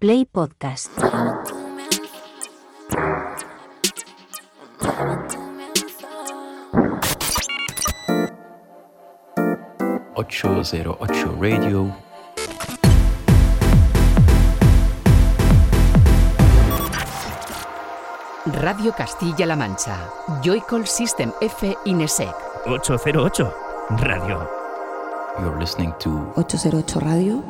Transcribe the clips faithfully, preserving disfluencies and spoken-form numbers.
Play Podcast. ocho cero ocho Radio. Radio Castilla-La Mancha, Joy Call System F y Nesek. ocho cero ocho Radio. You're listening to ocho cero ocho Radio.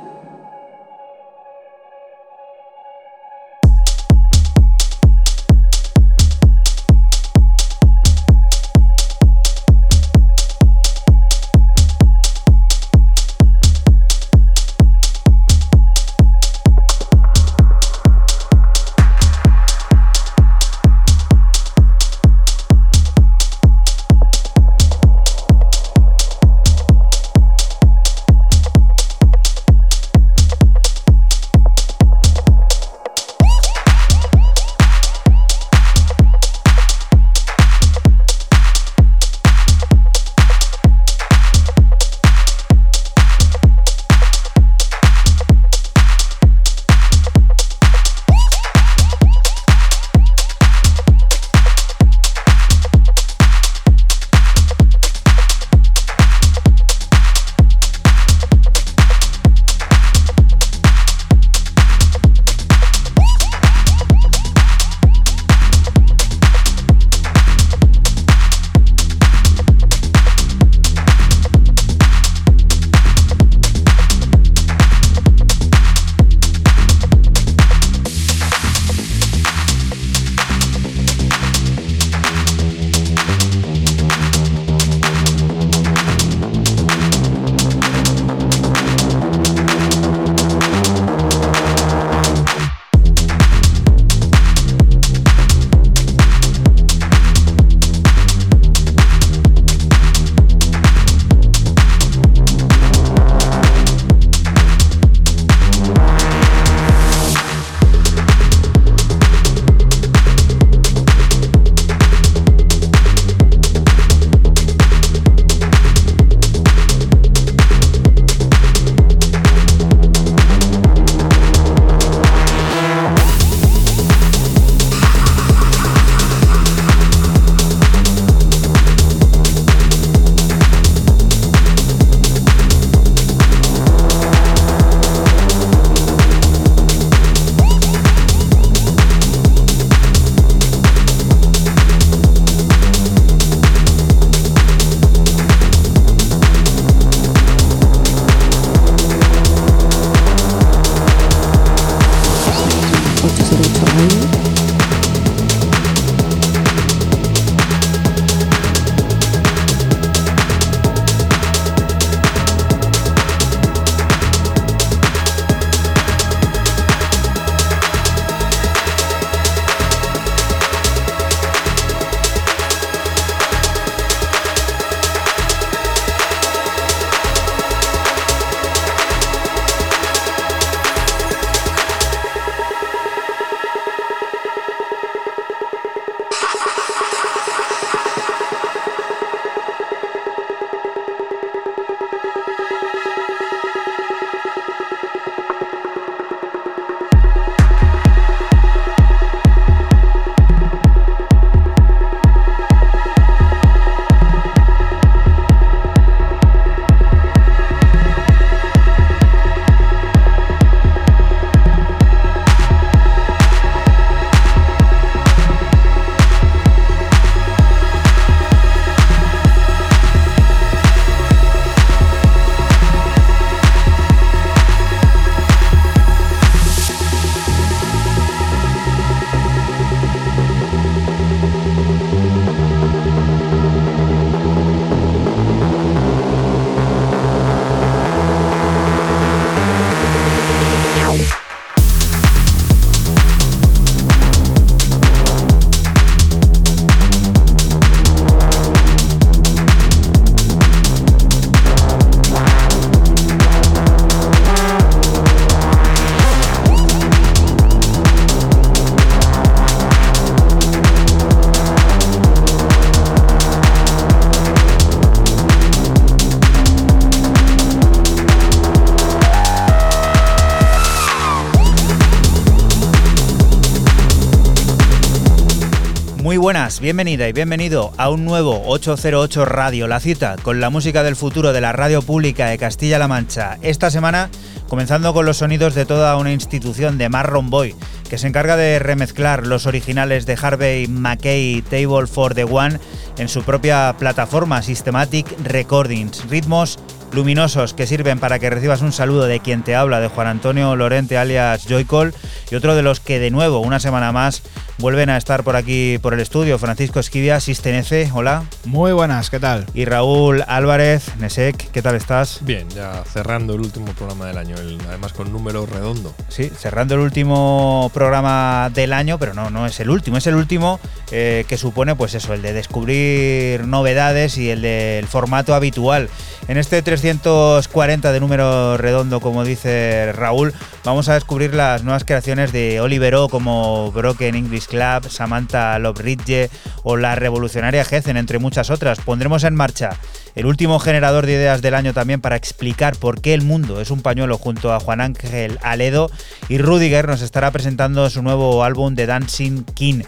Muy buenas, bienvenida y bienvenido a un nuevo ochocientos ocho Radio, la cita con la música del futuro de la radio pública de Castilla-La Mancha. Esta semana, comenzando con los sonidos de toda una institución, de Marc Romboy, que se encarga de remezclar los originales de Harvey McKay y Table for the One en su propia plataforma Systematic Recordings. Ritmos luminosos que sirven para que recibas un saludo de quien te habla, de Juan Antonio Lorente alias Joy Call, y otro de los que de nuevo una semana más vuelven a estar por aquí por el estudio, Francisco Esquivias, Sistenes, hola. Muy buenas, ¿qué tal? Y Raúl Álvarez, Nesek, ¿qué tal estás? Bien, ya cerrando el último programa del año, el, además con número redondo. Sí, cerrando el último programa del año, pero no, no es el último, es el último eh, que supone pues eso, el de descubrir novedades y el del formato habitual. En este trescientos cuarenta de número redondo, como dice Raúl, vamos a descubrir las nuevas creaciones de Oliver Ho, como Broken English Club, Samantha Loveridge o la revolucionaria Hezen, entre muchas otras. Pondremos en marcha el último generador de ideas del año también para explicar por qué el mundo es un pañuelo, junto a Juan Ángel Aledo, y Rüdiger nos estará presentando su nuevo álbum The Dancing King.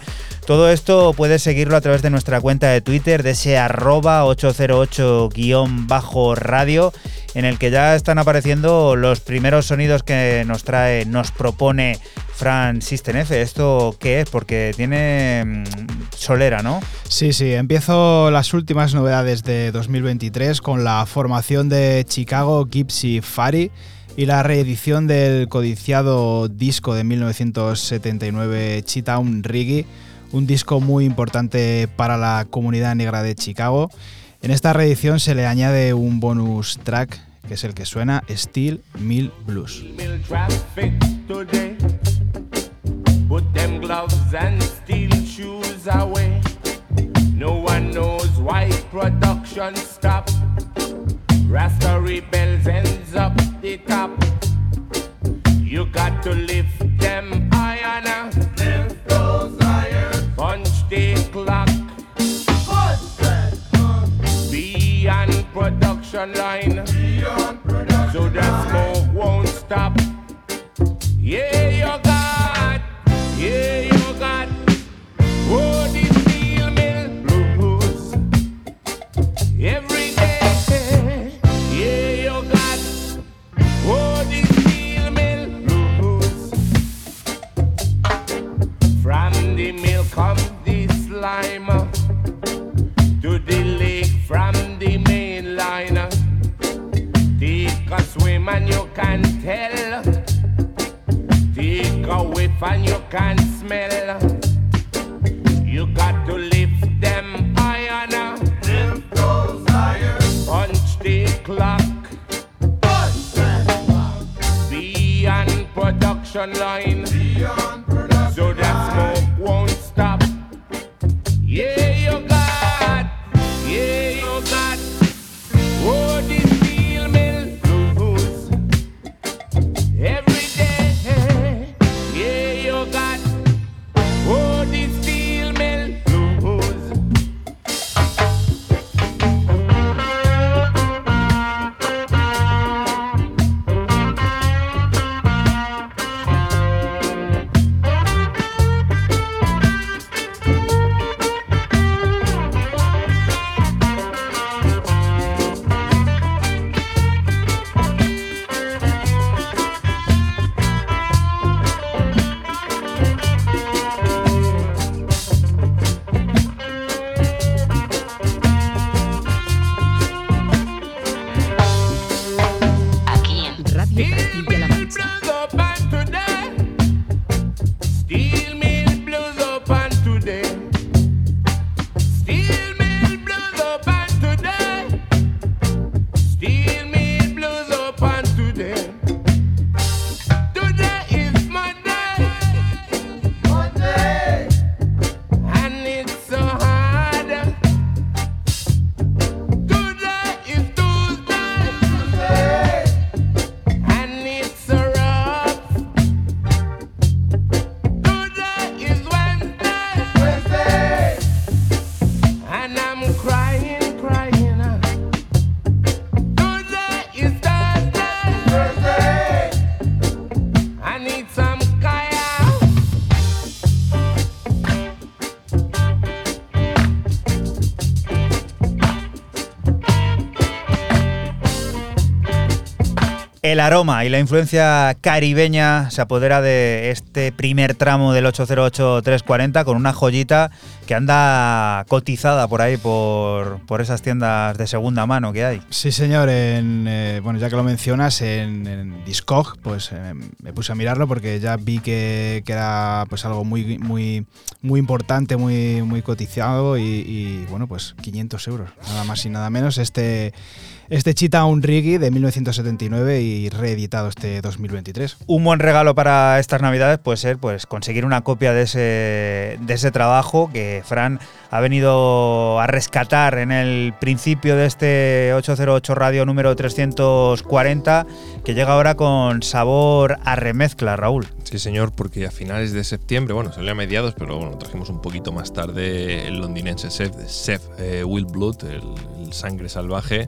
Todo esto puedes seguirlo a través de nuestra cuenta de Twitter, de ese arroba ochocientos ocho radio, en el que ya están apareciendo los primeros sonidos que nos trae, nos propone Fran Sistenes. ¿Esto qué es? Porque tiene solera, ¿no? Sí, sí, empiezo las últimas novedades de dos mil veintitrés con la formación de Chicago Gypsy Fari y la reedición del codiciado disco de mil novecientos setenta y nueve, Chi-Town Riggy, un disco muy importante para la comunidad negra de Chicago. En esta reedición se le añade un bonus track, que es el que suena, Steel Mill Blues. Punch the clock, be on production line, production so the smoke line won't stop. Yeah, you got, yeah, you got, oh, the steel mill blues every day. Yeah, you got, oh, the steel mill blues. From the mill come the slime to the lake, from the main line. Take a swim and you can tell, take a whiff and you can smell. You got to lift them higher now, lift those higher. Punch the clock, punch the clock. Be on production line, be on production so that line smoke won't stop. Yeah, you got, yeah, you got, oh, the steel mill blues every day. Yeah, you got, oh, the steel mill blues. El aroma y la influencia caribeña se apodera de este primer tramo del ocho cero ocho tres cuarenta con una joyita que anda cotizada por ahí, por, por esas tiendas de segunda mano que hay. Sí, señor. En, eh, bueno, ya que lo mencionas, en, en Discog, pues eh, me puse a mirarlo porque ya vi que, que era pues algo muy, muy, muy importante, muy, muy cotizado y, y, bueno, pues quinientos euros, nada más y nada menos. Este... Este Chi-Town Riggy de mil novecientos setenta y nueve y reeditado este dos mil veintitrés. Un buen regalo para estas navidades puede ser pues, conseguir una copia de ese, de ese trabajo que Fran ha venido a rescatar en el principio de este ocho cero ocho Radio número trescientos cuarenta, que llega ahora con sabor a remezcla, Raúl. Sí, señor, porque a finales de septiembre, bueno, salió a mediados, pero bueno, trajimos un poquito más tarde el londinense Seb, Seb eh, Wildblood, el, el sangre salvaje.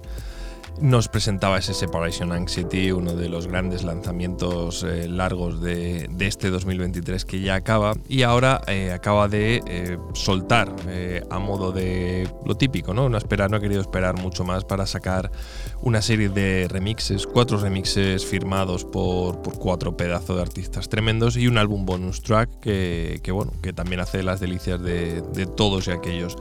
Nos presentaba ese Separation Anxiety, uno de los grandes lanzamientos eh, largos de, de este dos mil veintitrés que ya acaba, y ahora eh, acaba de eh, soltar eh, a modo de lo típico, ¿no? No, espera, no ha querido esperar mucho más para sacar una serie de remixes, cuatro remixes firmados por, por cuatro pedazos de artistas tremendos y un álbum bonus track que, que, bueno, que también hace las delicias de, de todos y aquellos.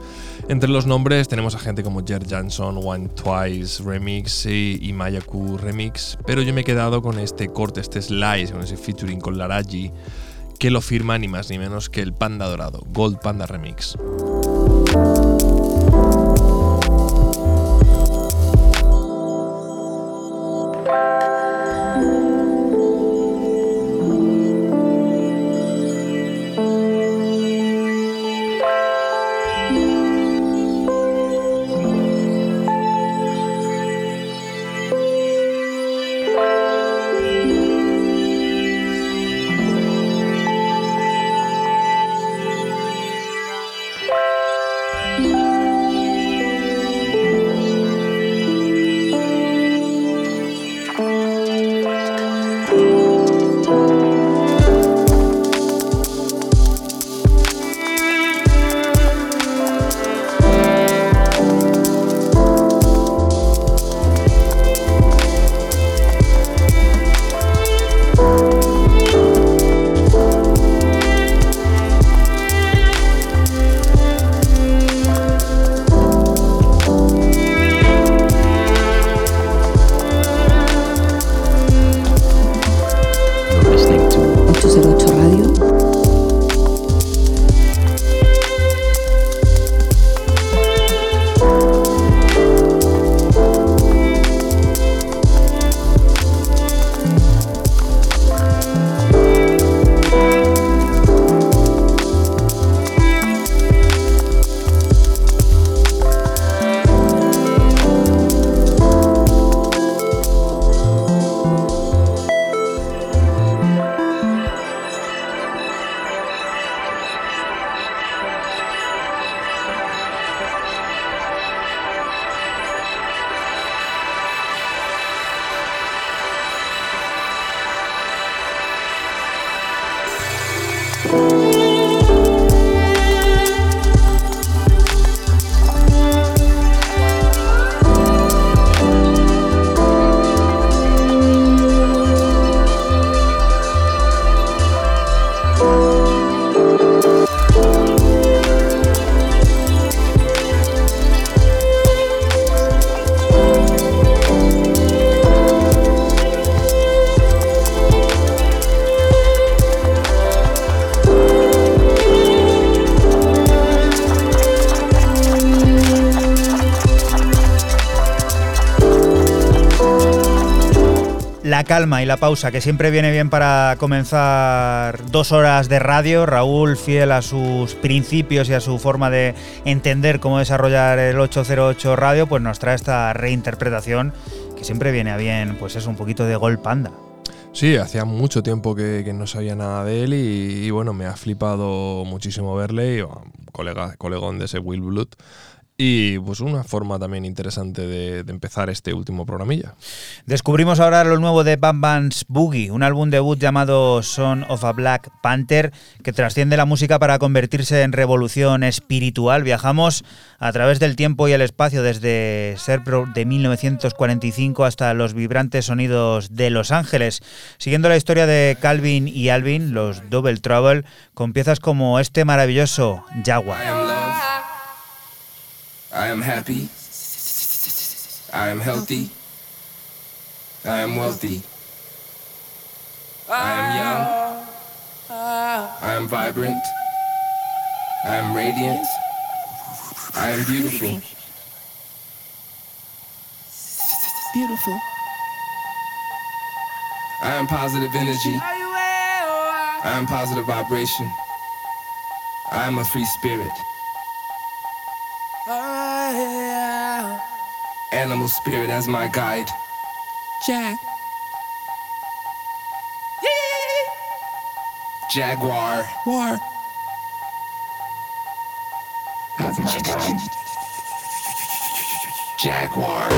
Entre los nombres tenemos a gente como Jer Jansson, One Twice Remix y Mayaku Remix, pero yo me he quedado con este corte, este slice, con ese featuring con Laraji, que lo firma ni más ni menos que el Panda Dorado, Gold Panda Remix. La calma y la pausa, que siempre viene bien para comenzar dos horas de radio. Raúl, fiel a sus principios y a su forma de entender cómo desarrollar el ocho cero ocho Radio, pues nos trae esta reinterpretación que siempre viene a bien, pues es un poquito de Gold Panda. Sí, hacía mucho tiempo que, que no sabía nada de él y, y bueno, me ha flipado muchísimo verle y, bueno, colega, colegón de ese Wildblood. Y pues una forma también interesante de, de empezar este último programilla. Descubrimos ahora lo nuevo de Bam Bam's Boogie, un álbum debut llamado Son of a Black Panther, que trasciende la música para convertirse en revolución espiritual. Viajamos a través del tiempo y el espacio, desde Serpro de mil novecientos cuarenta y cinco hasta los vibrantes sonidos de Los Ángeles, siguiendo la historia de Calvin y Alvin, los Double Trouble, con piezas como este maravilloso Jaguar. I am happy, I am healthy, I am wealthy, I am young, I am vibrant, I am radiant, I am beautiful. Beautiful. I am positive energy, I am positive vibration, I am a free spirit. Animal spirit as my guide. Jack. Jaguar. War. That's my guide. Jaguar.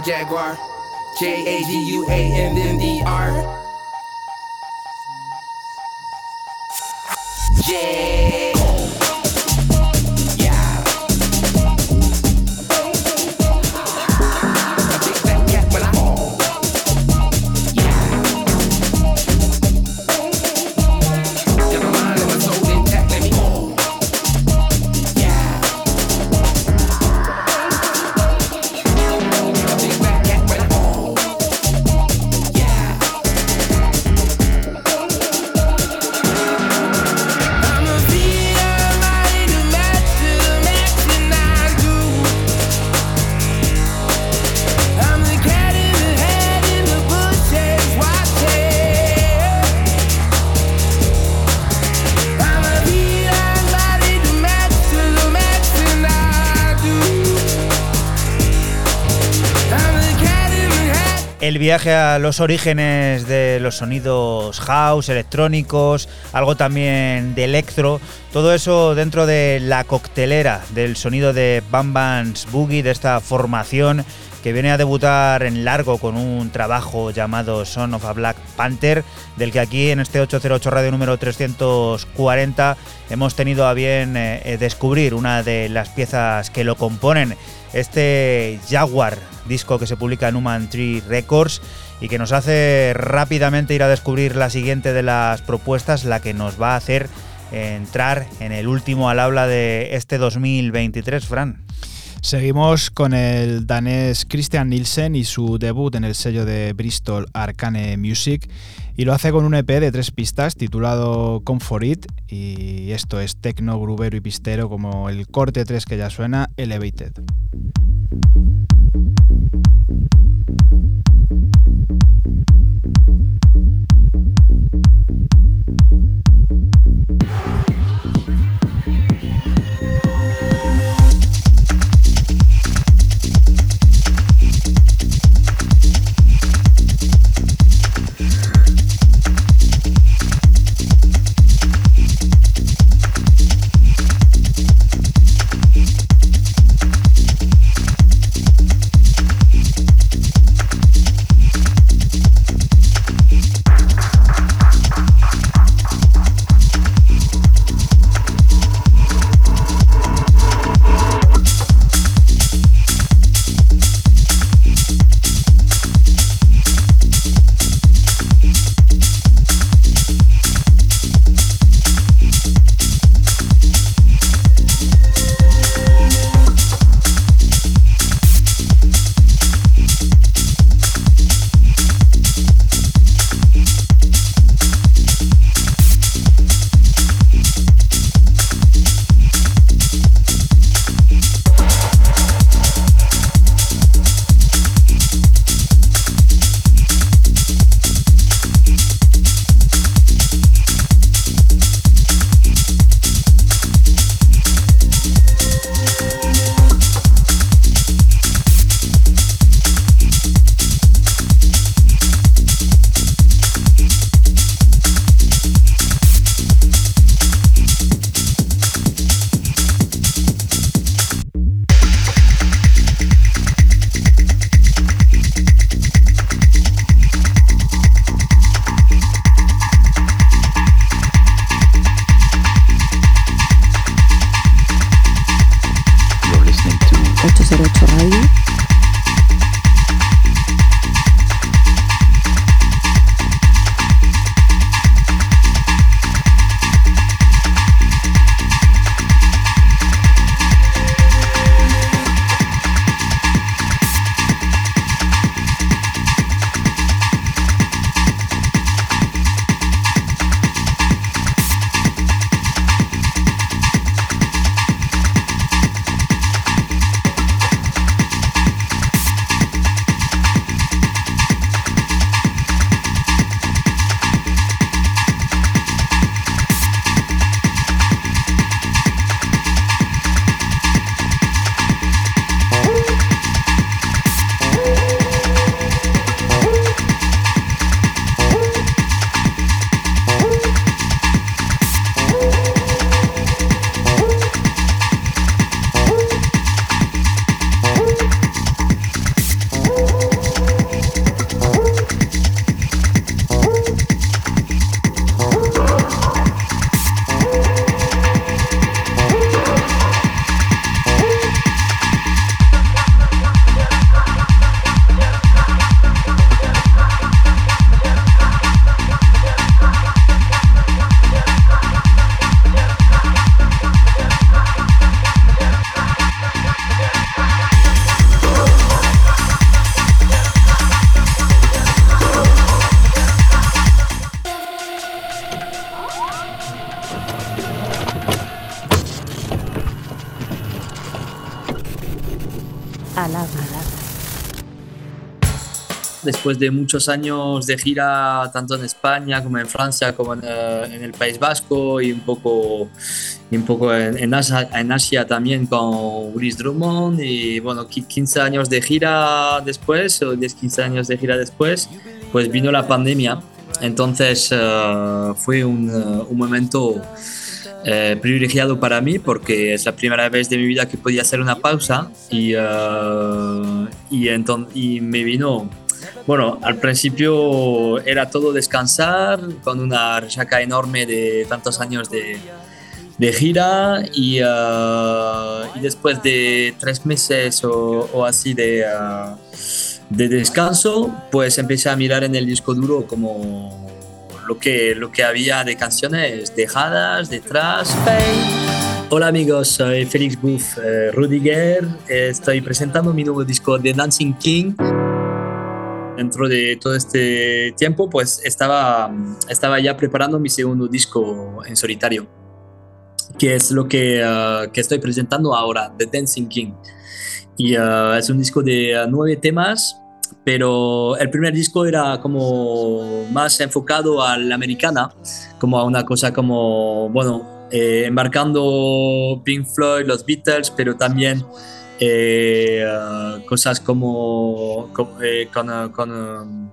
Jaguar, Jaguar, J A G U A N N D R. J. Yeah. A big fat cat when I haul. Yeah. Got my mind and my soul intact, let me haul. I'm a el viaje a los orígenes de los sonidos house, electrónicos, algo también de electro, todo eso dentro de la coctelera del sonido de Bam Bam's Boogie, de esta formación que viene a debutar en largo con un trabajo llamado Son of a Black Panther, del que aquí en este ochocientos ocho Radio número trescientos cuarenta hemos tenido a bien eh, descubrir una de las piezas que lo componen. Este Jaguar, disco que se publica en Human Tree Records y que nos hace rápidamente ir a descubrir la siguiente de las propuestas, la que nos va a hacer entrar en el último al habla de este dos mil veintitrés, Fran. Seguimos con el danés Christian Nielsen y su debut en el sello de Bristol Arcane Music, y lo hace con un E P de tres pistas titulado Come For It, y esto es tecno, grubero y pistero como el corte tres que ya suena, Elevated. después de muchos años de gira, tanto en España como en Francia, como en, en el País Vasco y un poco, y un poco en, en, Asia, en Asia también con Willis Drummond. Y bueno, quince años de gira después, o diez a quince años de gira después, pues vino la pandemia. Entonces uh, fue un, uh, un momento Eh, privilegiado para mí, porque es la primera vez de mi vida que podía hacer una pausa y, uh, y, enton- y me vino, bueno, al principio era todo descansar con una resaca enorme de tantos años de, de gira y, uh, y después de tres meses o, o así de, uh, de descanso, pues empecé a mirar en el disco duro como Lo que, lo que había de canciones dejadas detrás. Hola amigos, soy Félix Buff eh, Rüdiger. Estoy presentando mi nuevo disco The Dancing King. Dentro de todo este tiempo, pues estaba, estaba ya preparando mi segundo disco en solitario, que es lo que, uh, que estoy presentando ahora, The Dancing King. Y uh, es un disco de uh, nueve temas. Pero el primer disco era como más enfocado a la americana, como a una cosa como, bueno, eh, embarcando Pink Floyd, los Beatles, pero también eh, uh, cosas como, como eh, con, uh, con uh,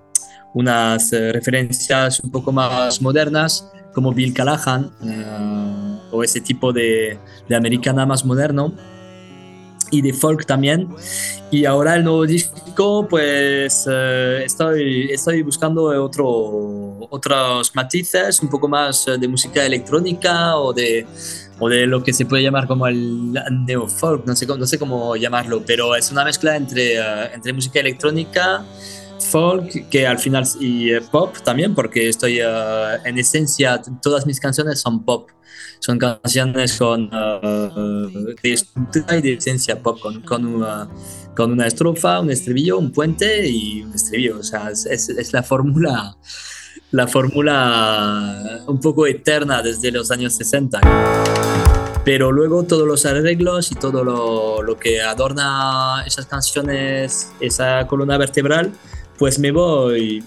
unas uh, referencias un poco más modernas, como Bill Callahan, uh, o ese tipo de, de americana más moderno. Y de folk también. Y ahora el nuevo disco, pues eh, estoy, estoy buscando otro, otros matices, un poco más de música electrónica o de, o de lo que se puede llamar como el neo-folk, no sé, no sé cómo llamarlo, pero es una mezcla entre, uh, entre música electrónica, folk, que al final, y uh, pop también, porque estoy uh, en esencia, todas mis canciones son pop. Son canciones con uh, de estructura y de esencia pop, con, con, una, con una estrofa, un estribillo, un puente y un estribillo. O sea, es, es, es la fórmula, la fórmula un poco eterna desde los años sesenta. Pero luego todos los arreglos y todo lo, lo que adorna esas canciones, esa columna vertebral, pues me voy...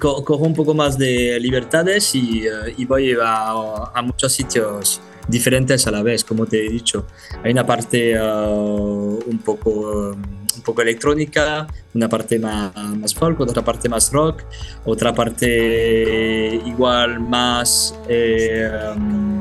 Co- cojo un poco más de libertades y, uh, y voy a, a muchos sitios diferentes a la vez, como te he dicho. Hay una parte uh, un poco, um, un poco electrónica, una parte más, más folk, otra parte más rock, otra parte igual más, eh, um,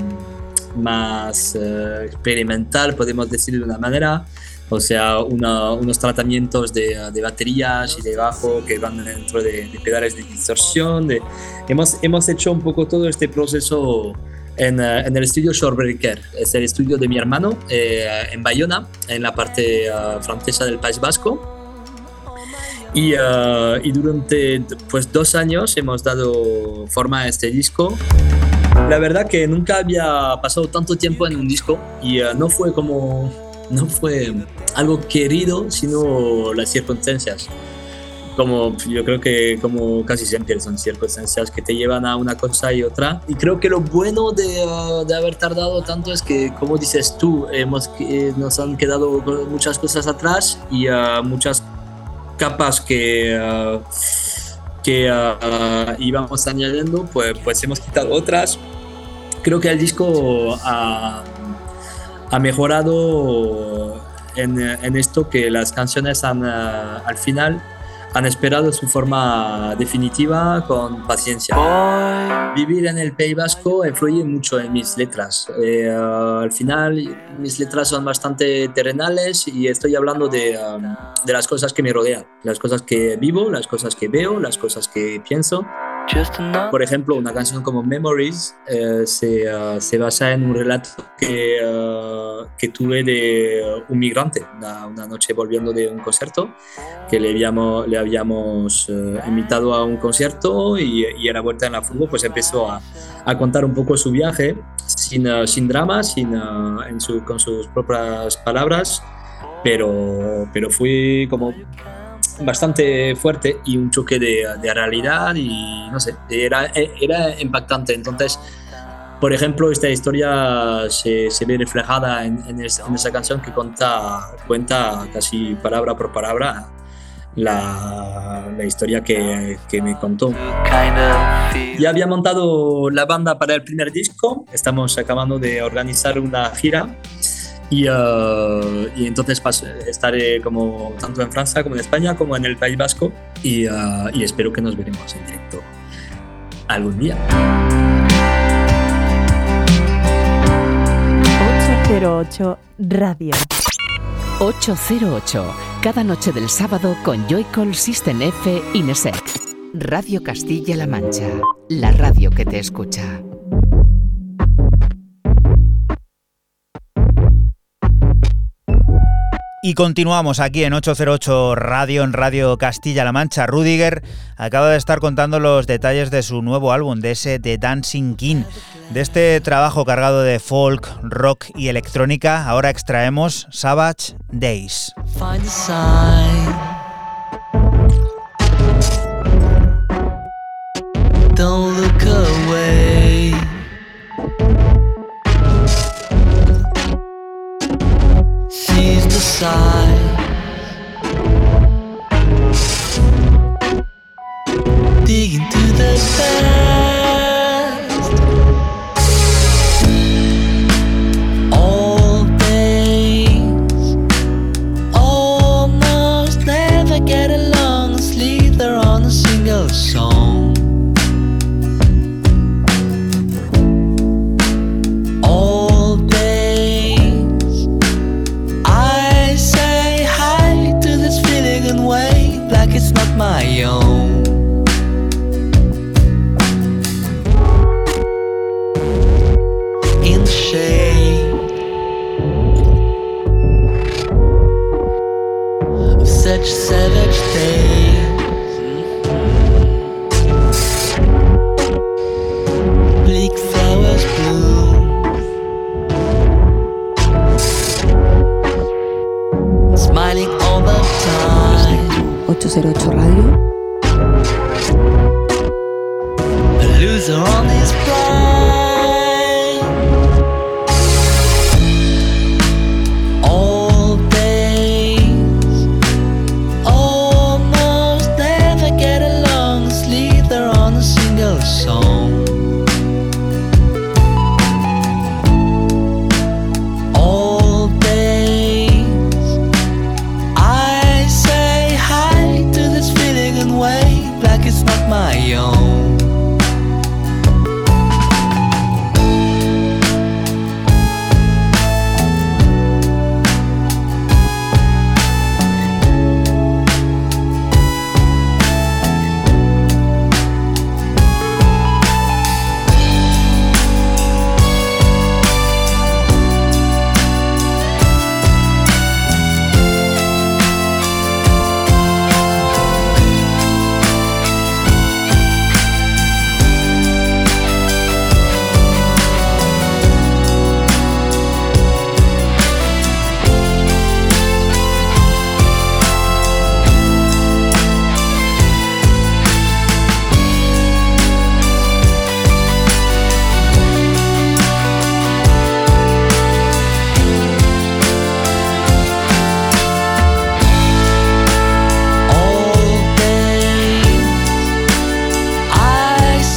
más uh, experimental, podemos decir de una manera. O sea, una, unos tratamientos de, de baterías y de bajo que van dentro de, de pedales de distorsión. De, hemos, hemos hecho un poco todo este proceso en, en el estudio Shorebreaker. Es el estudio de mi hermano eh, en Bayona, en la parte uh, francesa del País Vasco. Y, uh, y durante pues, dos años hemos dado forma a este disco. La verdad que nunca había pasado tanto tiempo en un disco y uh, no fue como... No fue algo querido, sino las circunstancias. Como yo creo que como casi siempre son circunstancias que te llevan a una cosa y otra. Y creo que lo bueno de, uh, de haber tardado tanto es que, como dices tú, hemos, eh, nos han quedado muchas cosas atrás y uh, muchas capas que, uh, que uh, íbamos añadiendo, pues, pues hemos quitado otras. Creo que el disco... Uh, ha mejorado en, en esto que las canciones han, uh, al final han esperado su forma definitiva con paciencia. Vivir en el País Vasco influye mucho en mis letras. Eh, uh, al final mis letras son bastante terrenales y estoy hablando de, uh, de las cosas que me rodean, las cosas que vivo, las cosas que veo, las cosas que pienso. Por ejemplo, una canción como Memories eh, se, uh, se basa en un relato que, uh, que tuve de uh, un migrante, una, una noche volviendo de un concierto, que le habíamos, le habíamos uh, invitado a un concierto y, y a la vuelta en la furgo pues empezó a, a contar un poco su viaje, sin, uh, sin drama, sin, uh, en su, con sus propias palabras, pero, pero fue como... bastante fuerte y un choque de, de realidad y no sé, era, era impactante. Entonces, por ejemplo, esta historia se, se ve reflejada en, en, esa, en esa canción que cuenta, cuenta casi palabra por palabra la, la historia que, que me contó. Ya había montado la banda para el primer disco, estamos acabando de organizar una gira y, uh, y entonces paso, estaré como tanto en Francia como en España como en el País Vasco y, uh, y espero que nos veremos en directo algún día. ocho cero ocho Radio. ocho cero ocho, cada noche del sábado con Joy Call, Sistenes y Nesek. Radio Castilla-La Mancha, la radio que te escucha. Y continuamos aquí en ocho cero ocho Radio, en Radio Castilla-La Mancha. Rüdiger acaba de estar contando los detalles de su nuevo álbum, de ese The Dancing King. De este trabajo cargado de folk, rock y electrónica, ahora extraemos Savage Days. Dig into the past. All things almost never get along, sleep there on a single song. My own in the shade of such savage days, bleak flowers bloom, smiling all the time. ocho cero ocho Radio. A loser on this plane.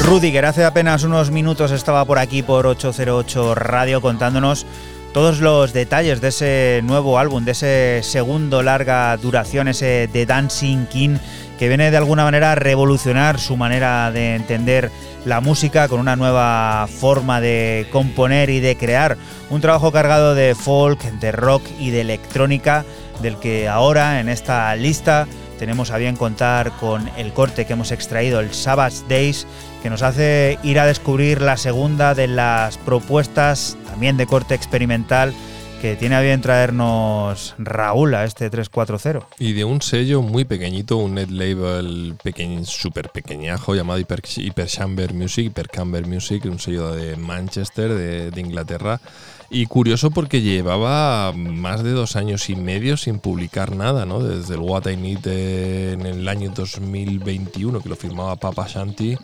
Rüdiger hace apenas unos minutos estaba por aquí por ocho cero ocho Radio contándonos todos los detalles de ese nuevo álbum, de ese segundo larga duración, ese The Dancing King, que viene de alguna manera a revolucionar su manera de entender la música con una nueva forma de componer y de crear. Un trabajo cargado de folk, de rock y de electrónica, del que ahora en esta lista tenemos a bien contar con el corte que hemos extraído, el Savage Days, que nos hace ir a descubrir la segunda de las propuestas, también de corte experimental, que tiene a bien traernos Raúl a este tres cuatro cero. Y de un sello muy pequeñito, un net label pequeño, súper pequeñajo, llamado Hyper, Hyperchamber Music, Hyperchamber Music, un sello de Manchester, de, de Inglaterra. Y curioso porque llevaba más de dos años y medio sin publicar nada, ¿no? Desde el What I Need en el año dos mil veintiuno, que lo firmaba Papa Shanti,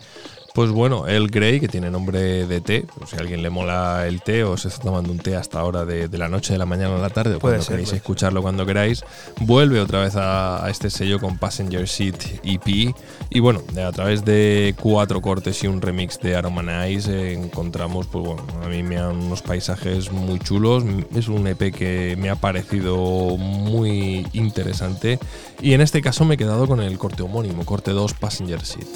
Pues bueno, el Grey, que tiene nombre de té, pues si a alguien le mola el té o se está tomando un té hasta ahora de, de la noche, de la mañana o la tarde, o cuando ser, queréis escucharlo, ser. cuando queráis, vuelve otra vez a, a este sello con Passenger Seat E P. Y bueno, a través de cuatro cortes y un remix de Aromanize eh, encontramos, pues bueno, a mí me dan unos paisajes muy chulos. Es un E P que me ha parecido muy interesante y en este caso me he quedado con el corte homónimo, corte dos, Passenger Seat.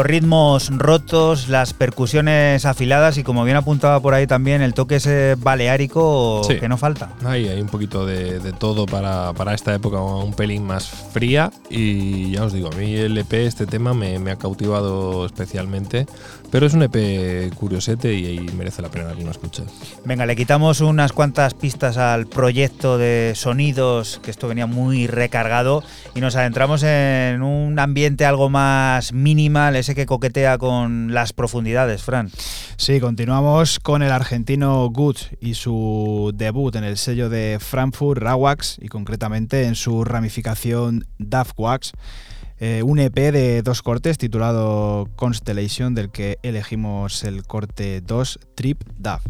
Ritmos rotos, las percusiones afiladas y, como bien apuntaba por ahí también, el toque ese baleárico sí. que no falta. Ahí hay un poquito de, de todo para, para esta época un pelín más fría y ya os digo, a mí el E P, este tema me, me ha cautivado especialmente, pero es un E P curiosete y, y merece la pena que lo escuches. Venga, le quitamos unas cuantas pistas al proyecto de sonidos, que esto venía muy recargado, y nos adentramos en un ambiente algo más minimal, ese que coquetea con las profundidades, Fran. Sí, continuamos con el argentino Goods y su debut en el sello de Frankfurt, Rawax, y concretamente en su ramificación Dubwax, eh, un E P de dos cortes titulado Constellation, del que elegimos el corte dos, Trip Dub.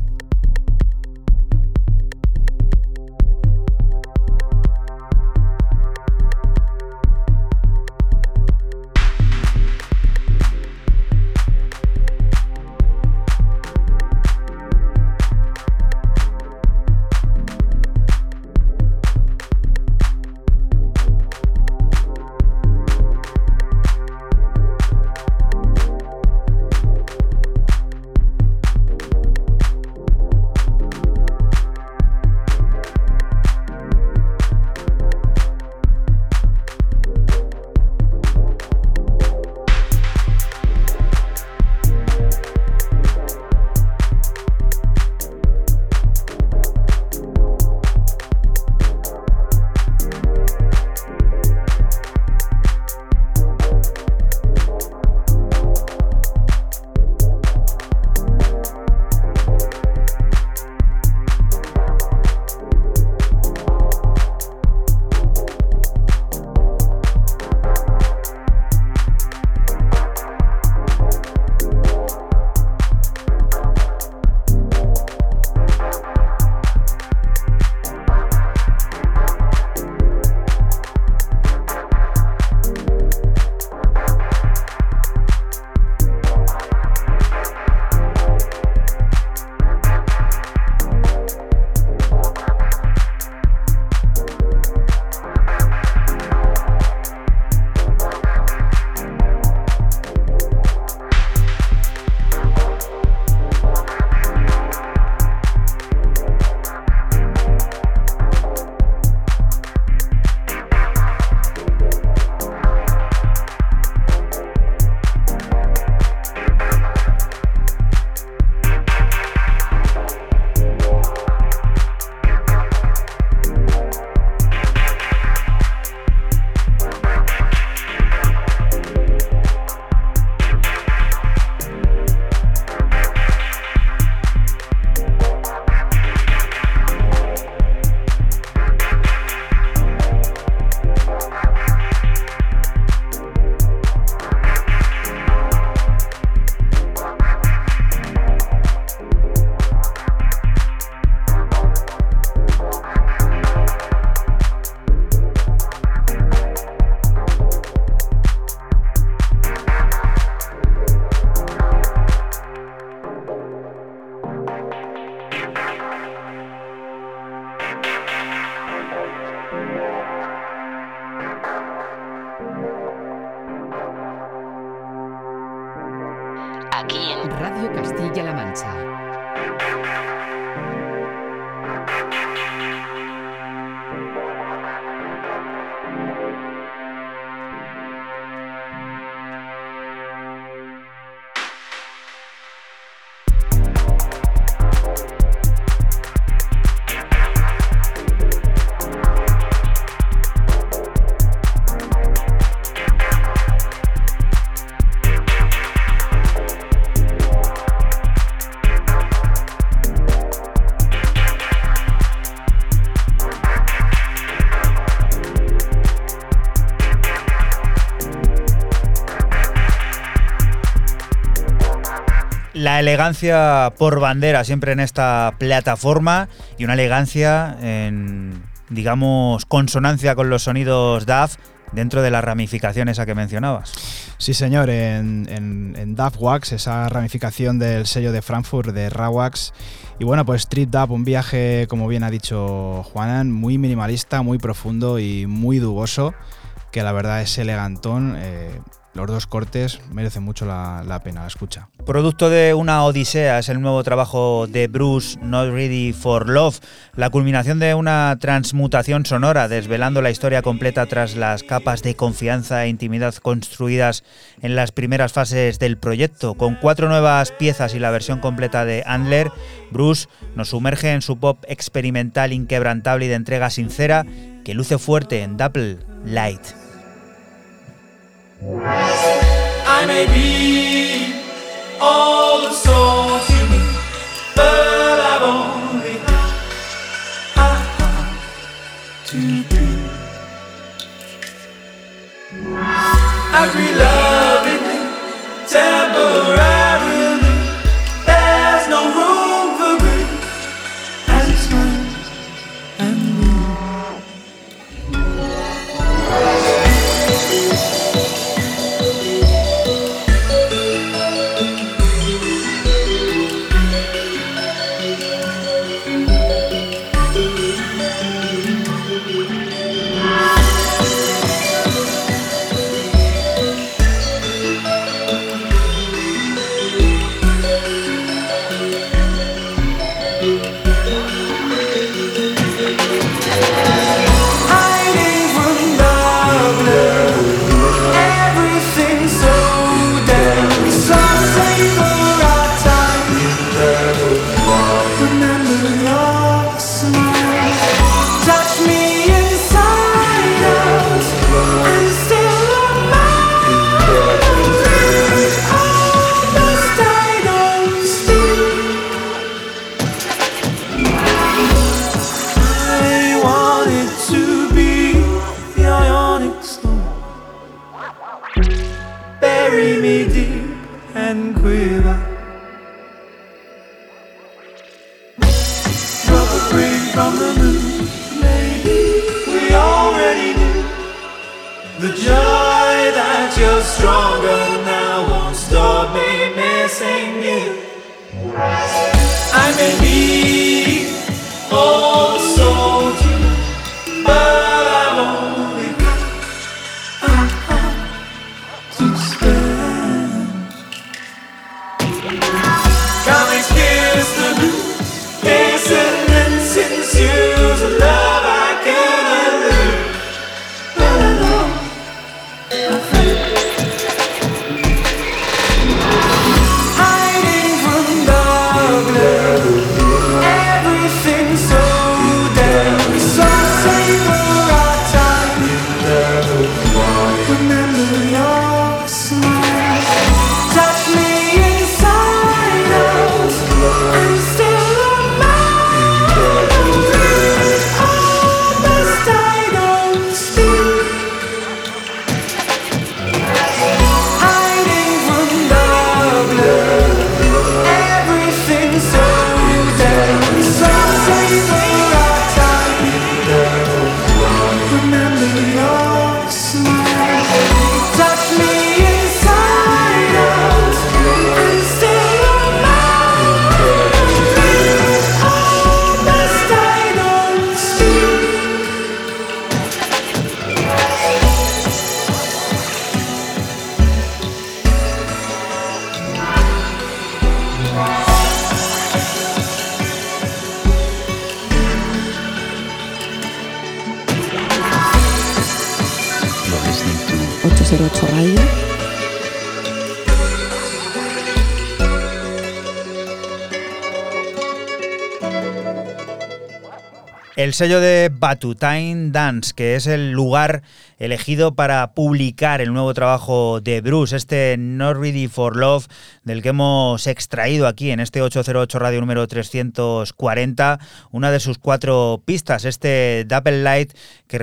aquí en Radio Castilla-La Mancha. La elegancia por bandera siempre en esta plataforma y una elegancia en, digamos, consonancia con los sonidos D A F dentro de la ramificación esa que mencionabas. Sí, señor, en, en, en Dubwax, esa ramificación del sello de Frankfurt de Rawax. Y bueno, pues Trip Dub, un viaje, como bien ha dicho Juanan, muy minimalista, muy profundo y muy duboso, que la verdad es elegantón. Eh, Los dos cortes merecen mucho la, la pena la escucha. Producto de una odisea es el nuevo trabajo de Bruce, Not Ready for Love, la culminación de una transmutación sonora, desvelando la historia completa tras las capas de confianza e intimidad construidas en las primeras fases del proyecto. Con cuatro nuevas piezas y la versión completa de Antler, Bruce nos sumerge en su pop experimental inquebrantable y de entrega sincera que luce fuerte en Dappled Light. I may be all the soul to me, but I've only I to be. Every love in me temporarily, there's no room for grief as it's mine and me. El sello de Batutine Dance, que es el lugar elegido para publicar el nuevo trabajo de Bruce, este Not Ready for Love, del que hemos extraído aquí en este ocho cero ocho Radio número trescientos cuarenta, una de sus cuatro pistas, este Dappled Light, que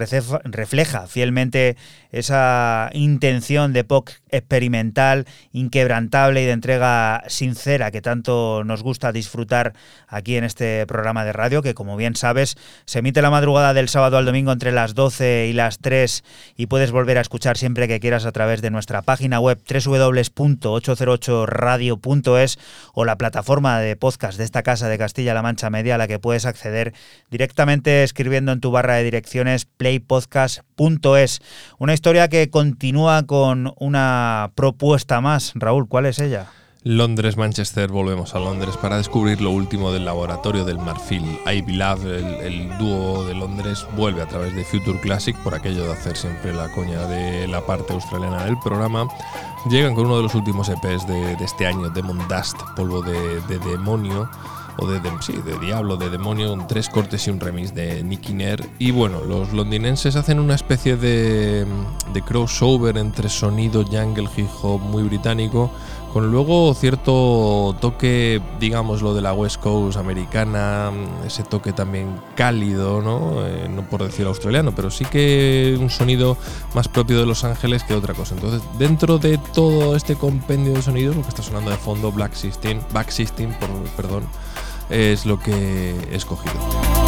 refleja fielmente esa intención de pop experimental, inquebrantable y de entrega sincera que tanto nos gusta disfrutar aquí en este programa de radio, que como bien sabes se emite la madrugada del sábado al domingo entre las doce y las tres, y puedes volver a escuchar siempre que quieras a través de nuestra página web doble u doble u doble u punto ocho cero ocho radio punto es o la plataforma de podcast de esta casa de Castilla-La Mancha Media, a la que puedes acceder directamente escribiendo en tu barra de direcciones play podcast punto es. Una historia que continúa con una propuesta más. Raúl, ¿cuál es ella? Londres, Manchester, volvemos a Londres para descubrir lo último del Laboratorio del Marfil. Ivy Lab, el, el dúo de Londres, vuelve a través de Future Classic, por aquello de hacer siempre la coña de la parte australiana del programa. Llegan con uno de los últimos E Pes de, de este año, Demon Dust, polvo de, de demonio, o de, de, sí, de diablo, de demonio, con tres cortes y un remix de Nicky Nair. Y bueno, los londinenses hacen una especie de, de crossover entre sonido jungle hip hop muy británico, con luego cierto toque, digamos, lo de la West Coast americana, ese toque también cálido, ¿no? Eh, no por decir australiano, pero sí que un sonido más propio de Los Ángeles que otra cosa. Entonces, dentro de todo este compendio de sonidos, lo que está sonando de fondo, Black Sixteen, Back Sixteen, por, perdón, es lo que he escogido. Oh,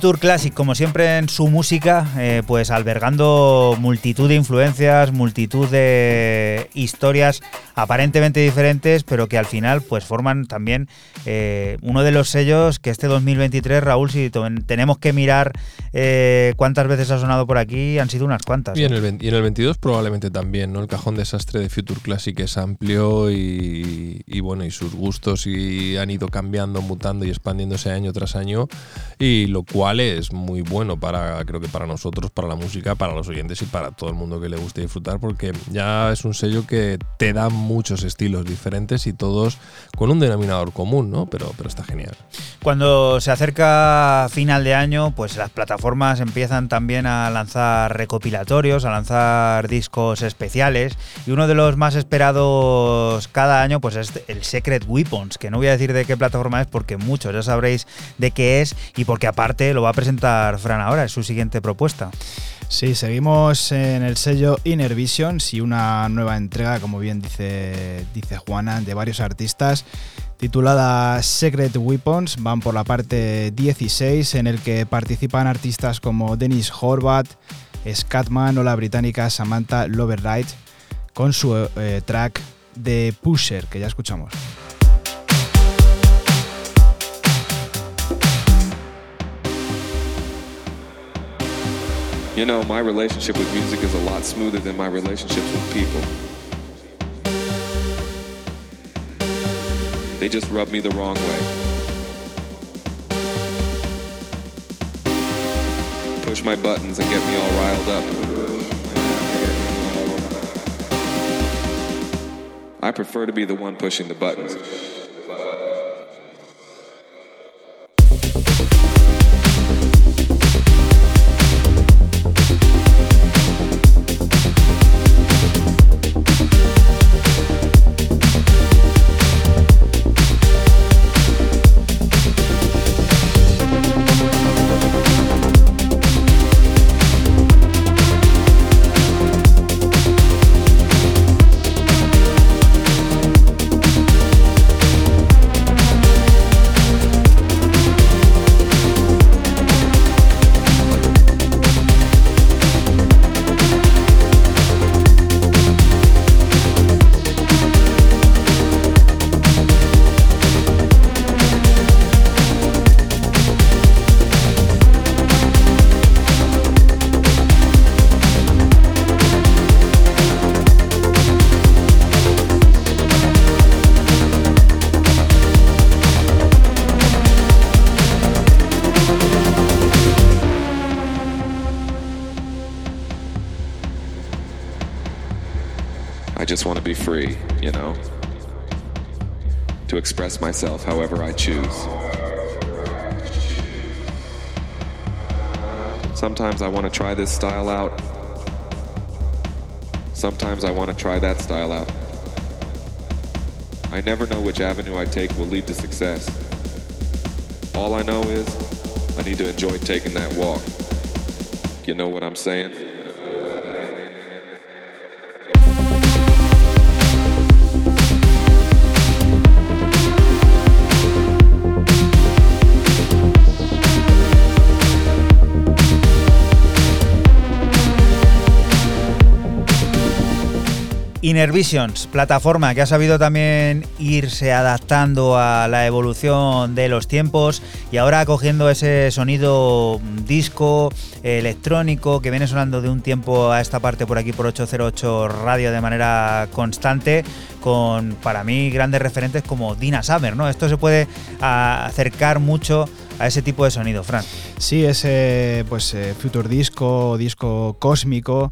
Future Classic, como siempre en su música, eh, pues albergando multitud de influencias, multitud de historias aparentemente diferentes, pero que al final pues forman también eh, uno de los sellos que este dos mil veintitrés, Raúl, si tenemos que mirar eh, cuántas veces ha sonado por aquí, han sido unas cuantas. Y en, ¿no? el, y en el veintidós probablemente también, ¿no? El cajón desastre de Future Classic es amplio y, y bueno, y sus gustos y han ido cambiando, mutando y expandiéndose año tras año, y lo cual es muy bueno para, creo que para nosotros, para la música, para los oyentes y para todo el mundo que le guste disfrutar, porque ya es un sello que te da muchos estilos diferentes y todos con un denominador común, ¿no? Pero, pero está genial. Cuando se acerca final de año, pues las plataformas empiezan también a lanzar recopilatorios, a lanzar discos especiales, y uno de los más esperados cada año pues es el Secret Weapons, que no voy a decir de qué plataforma es porque muchos ya sabréis de qué es y porque aparte lo va a presentar Fran ahora, es su siguiente propuesta. Sí, seguimos en el sello Innervisions y una nueva entrega, como bien dice, dice Juana, de varios artistas, titulada Secret Weapons. Van por la parte dieciséis, en el que participan artistas como Dennis Horvat, Scatman o la británica Samantha Loveridge, con su eh, track The Pusher, que ya escuchamos. You know, my relationship with music is a lot smoother than my relationships with people. They just rub me the wrong way. Push my buttons and get me all riled up. I prefer to be the one pushing the buttons. Free, you know, to express myself however I choose. Sometimes I want to try this style out. Sometimes I want to try that style out. I never know which avenue I take will lead to success. All I know is I need to enjoy taking that walk. You know what I'm saying? Innervisions, plataforma que ha sabido también irse adaptando a la evolución de los tiempos y ahora cogiendo ese sonido disco eh, electrónico que viene sonando de un tiempo a esta parte por aquí por ochocientos ocho Radio de manera constante, con para mí grandes referentes como Dina Summer, ¿no? Esto se puede a, acercar mucho a ese tipo de sonido, Fran. Sí, ese pues eh, future disco, disco cósmico,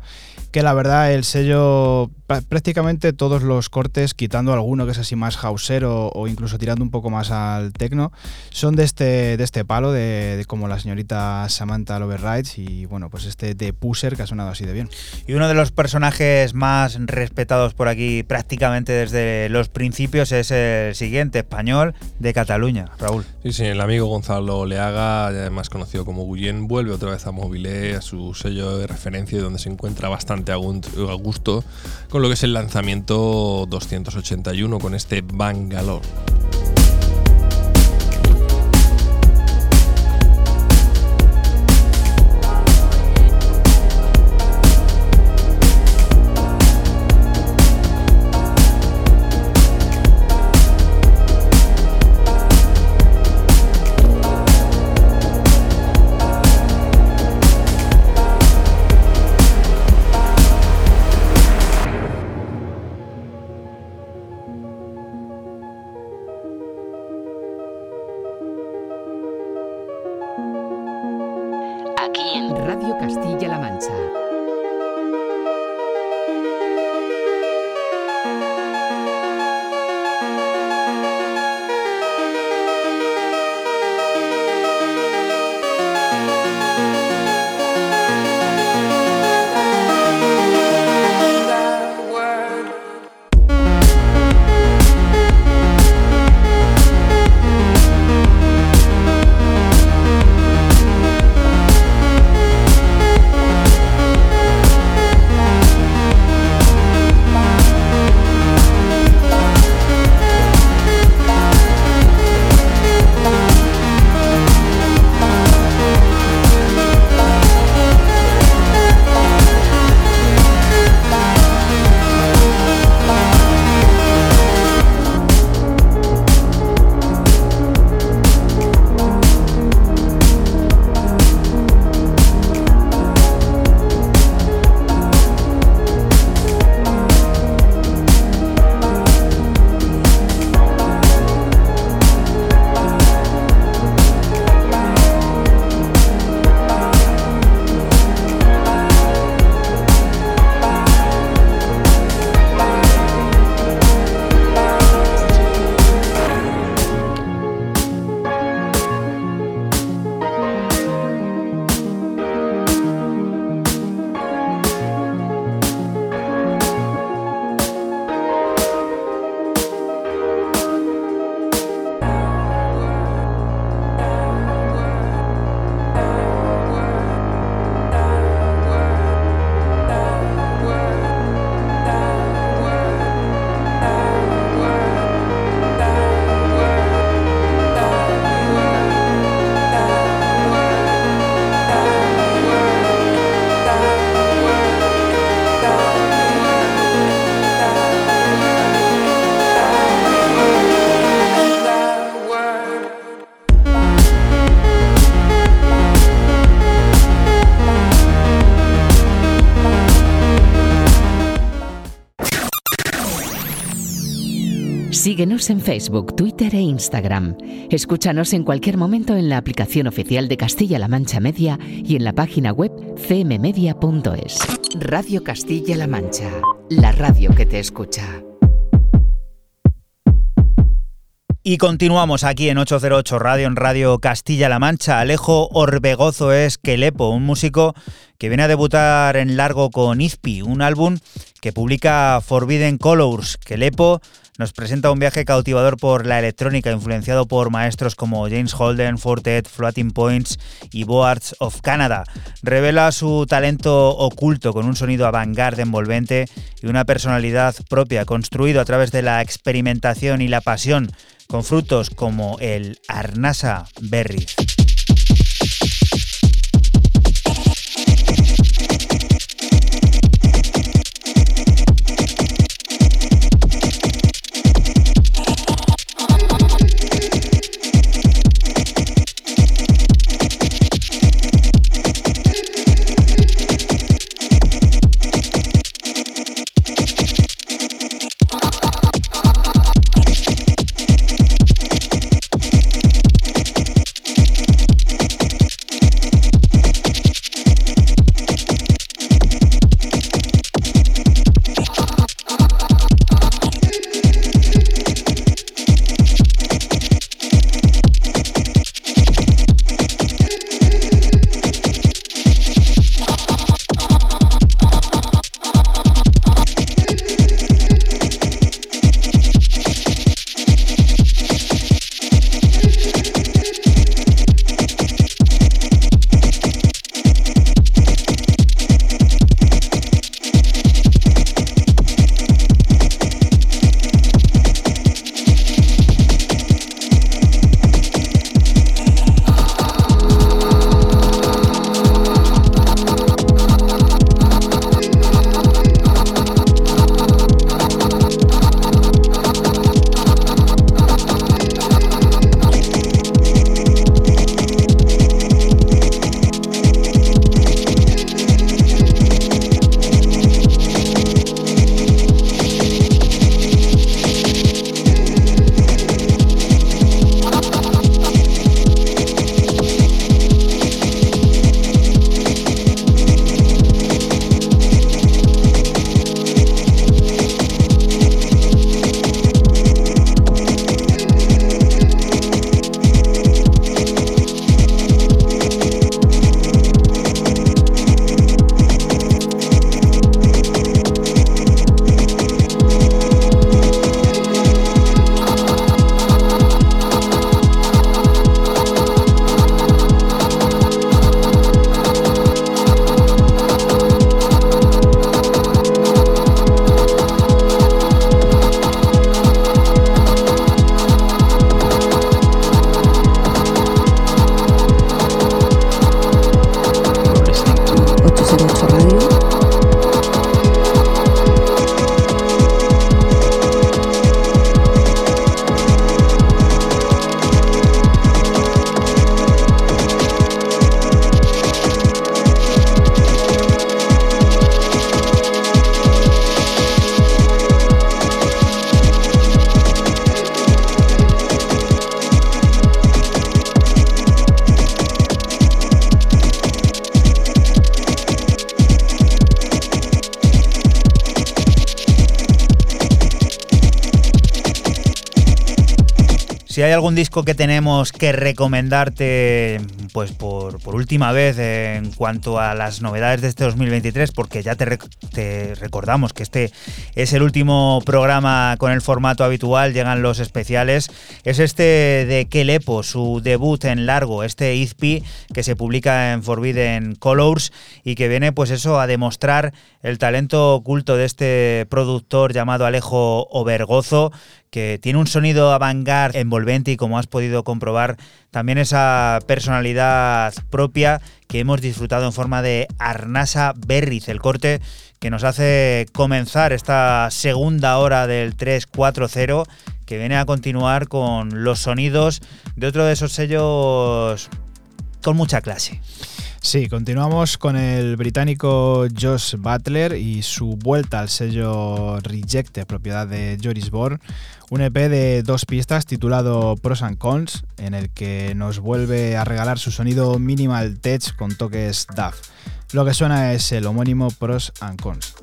que la verdad el sello prácticamente todos los cortes, quitando alguno que es así más houseero o incluso tirando un poco más al techno, son de este, de este palo, de, de como la señorita Samantha Loveridge y bueno, pues este The Pusher que ha sonado así de bien. Y uno de los personajes más respetados por aquí prácticamente desde los principios es el siguiente, español de Cataluña, Raúl. Sí, sí, el amigo Gonzalo Oleaga, más conocido como Guillén, vuelve otra vez a Mobile, a su sello de referencia y donde se encuentra bastante a gusto con lo que es el lanzamiento doscientos ochenta y uno con este Bangalore. Síguenos en Facebook, Twitter e Instagram. Escúchanos en cualquier momento en la aplicación oficial de Castilla-La Mancha Media y en la página web c m media punto es. Radio Castilla-La Mancha, la radio que te escucha. Y continuamos aquí en ochocientos ocho Radio, en Radio Castilla-La Mancha. Alejo Orbegozo es Ke Lepo, un músico que viene a debutar en largo con I Z P I, un álbum que publica Forbidden Colors. Ke Lepo nos presenta un viaje cautivador por la electrónica, influenciado por maestros como James Holden, Fortet, Floating Points y Boards of Canada. Revela su talento oculto con un sonido avant-garde envolvente y una personalidad propia, construido a través de la experimentación y la pasión, con frutos como el Arnasa Berry. Si hay algún disco que tenemos que recomendarte, pues por, por última vez en cuanto a las novedades de este dos mil veintitrés, porque ya te, rec- te recordamos que este es el último programa con el formato habitual, llegan los especiales, es este de Ke Lepo, su debut en largo, este I Z P I que se publica en Forbidden Colors y que viene, pues eso, a demostrar el talento oculto de este productor llamado Alejo Orbegozo, que tiene un sonido avant-garde envolvente y, como has podido comprobar, también esa personalidad propia que hemos disfrutado en forma de Arnasa Berriz, el corte que nos hace comenzar esta segunda hora del trescientos cuarenta, que viene a continuar con los sonidos de otro de esos sellos con mucha clase. Sí, continuamos con el británico Josh Butler y su vuelta al sello Rejected, propiedad de Joris Born, un E P de dos pistas titulado Pros and Cons, en el que nos vuelve a regalar su sonido minimal tech con toques D A F. Lo que suena es el homónimo Pros and Cons.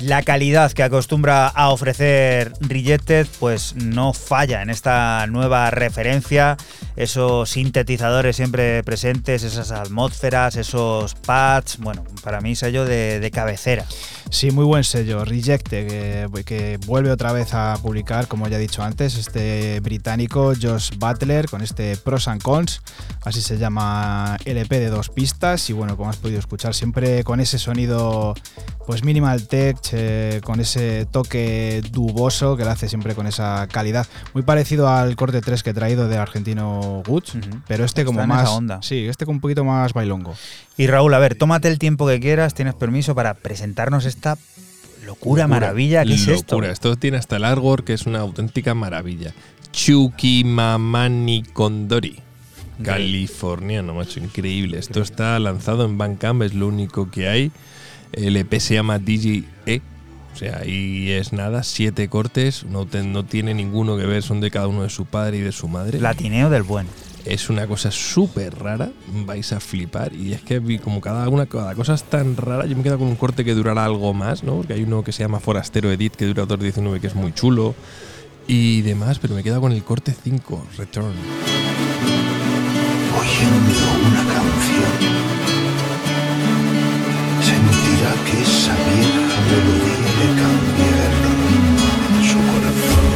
La calidad que acostumbra a ofrecer Rejected pues no falla en esta nueva referencia. Esos sintetizadores siempre presentes, esas atmósferas, esos pads, bueno, para mí sello de, de cabecera. Sí, muy buen sello, Rejected, que, que vuelve otra vez a publicar, como ya he dicho antes, este británico Josh Butler con este Pros and Cons, así se llama L P de dos pistas, y bueno, como has podido escuchar, siempre con ese sonido pues minimal tech, eh, con ese toque duboso que le hace siempre con esa calidad, muy parecido al corte tres que he traído del argentino Goods, uh-huh. pero este como Está más onda. Sí, este con un poquito más bailongo. Y Raúl, a ver, tómate el tiempo que quieras, tienes permiso para presentarnos esta locura, locura maravilla. ¿Qué locura. es esto? Esto tiene hasta el artwork, que es una auténtica maravilla. Chucky Mamani Condori. Californiano, macho, increíble. Esto está lanzado en Bandcamp, es lo único que hay. El E P se llama D G E. O sea, ahí es nada, siete cortes, no, te, no tiene ninguno que ver, son de cada uno de su padre y de su madre. Latineo del bueno. Es una cosa súper rara, vais a flipar, y es que como cada una cada cosa es tan rara, yo me quedo con un corte que durará algo más, ¿no? Porque hay uno que se llama Forastero Edit, que dura dos diecinueve, que es muy chulo, y demás, pero me quedo con el corte cinco, Return. Oyendo una canción, sentirá que esa vieja melodía le cambia el ritmo de su corazón.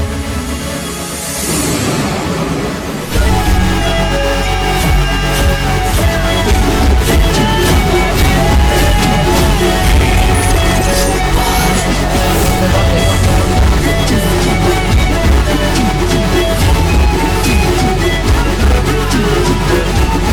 We'll be right back.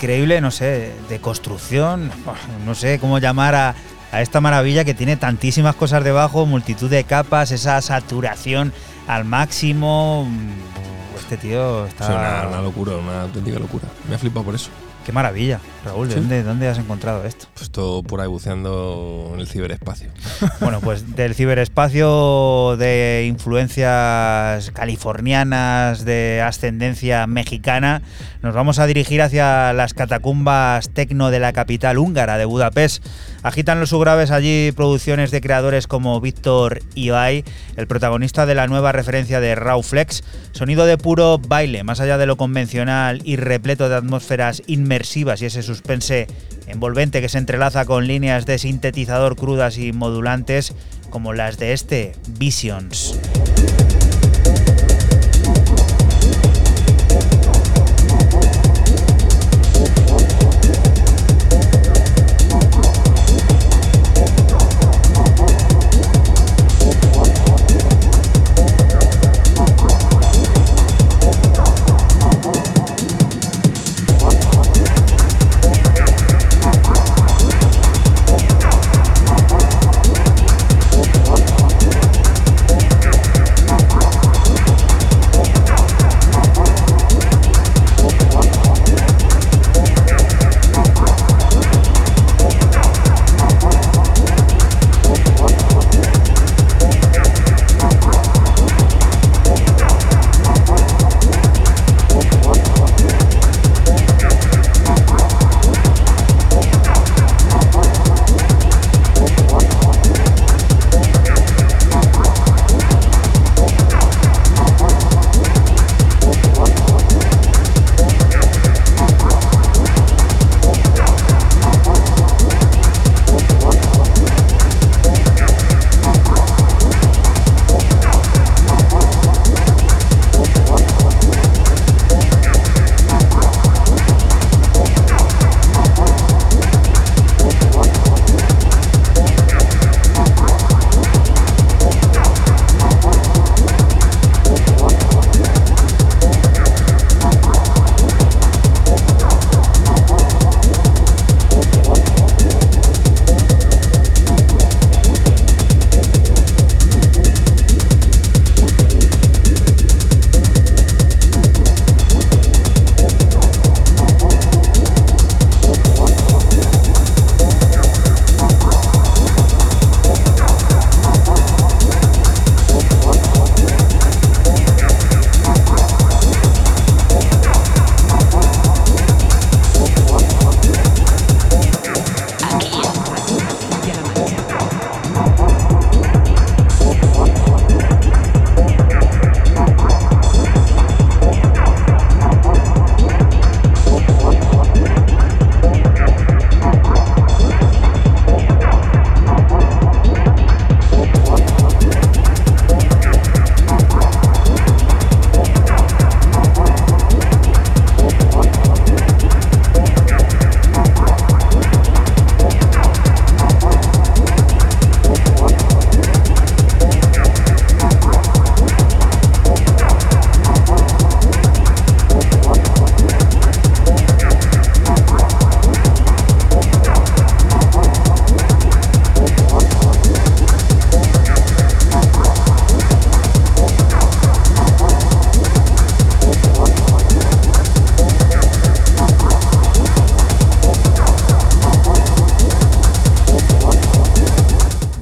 increíble, no sé, de construcción, no sé cómo llamar a, a esta maravilla que tiene tantísimas cosas debajo, multitud de capas, esa saturación al máximo. Este tío está… Es una, una locura, una auténtica locura. Me ha flipado por eso. Qué maravilla, Raúl. ¿De ¿Sí? dónde, dónde has encontrado esto? Pues todo por ahí buceando en el ciberespacio. Bueno, pues del ciberespacio de influencias californianas de ascendencia mexicana, nos vamos a dirigir hacia las catacumbas tecno de la capital húngara de Budapest. Agitan los subgraves allí producciones de creadores como Víctor Ibai, el protagonista de la nueva referencia de Raw Flex, sonido de puro baile, más allá de lo convencional y repleto de atmósferas inmersivas y ese suspense envolvente que se entrelaza con líneas de sintetizador crudas y modulantes como las de este Visions.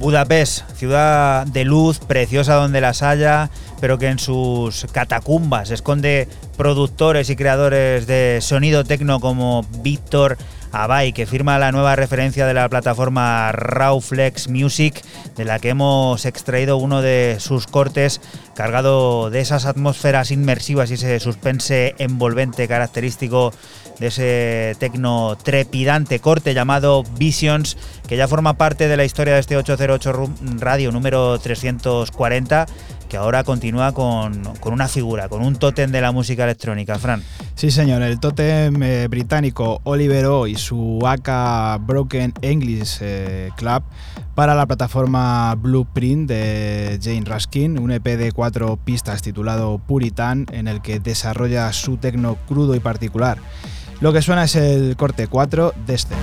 Budapest, ciudad de luz, preciosa donde las haya, pero que en sus catacumbas esconde productores y creadores de sonido techno como Víctor Ibai, que firma la nueva referencia de la plataforma Rawflex Music, de la que hemos extraído uno de sus cortes, cargado de esas atmósferas inmersivas y ese suspense envolvente característico de ese tecno trepidante, corte llamado Visions, que ya forma parte de la historia de este ochocientos ocho Radio número trescientos cuarenta, que ahora continúa con, con una figura, con un tótem de la música electrónica, Fran. Sí, señor, el tótem eh, británico Oliver Ho y su A K Broken English eh, Club para la plataforma Blueprint de Jane Raskin, un E P de cuatro pistas titulado Puritan, en el que desarrolla su tecno crudo y particular. Lo que suena es el corte cuatro de este.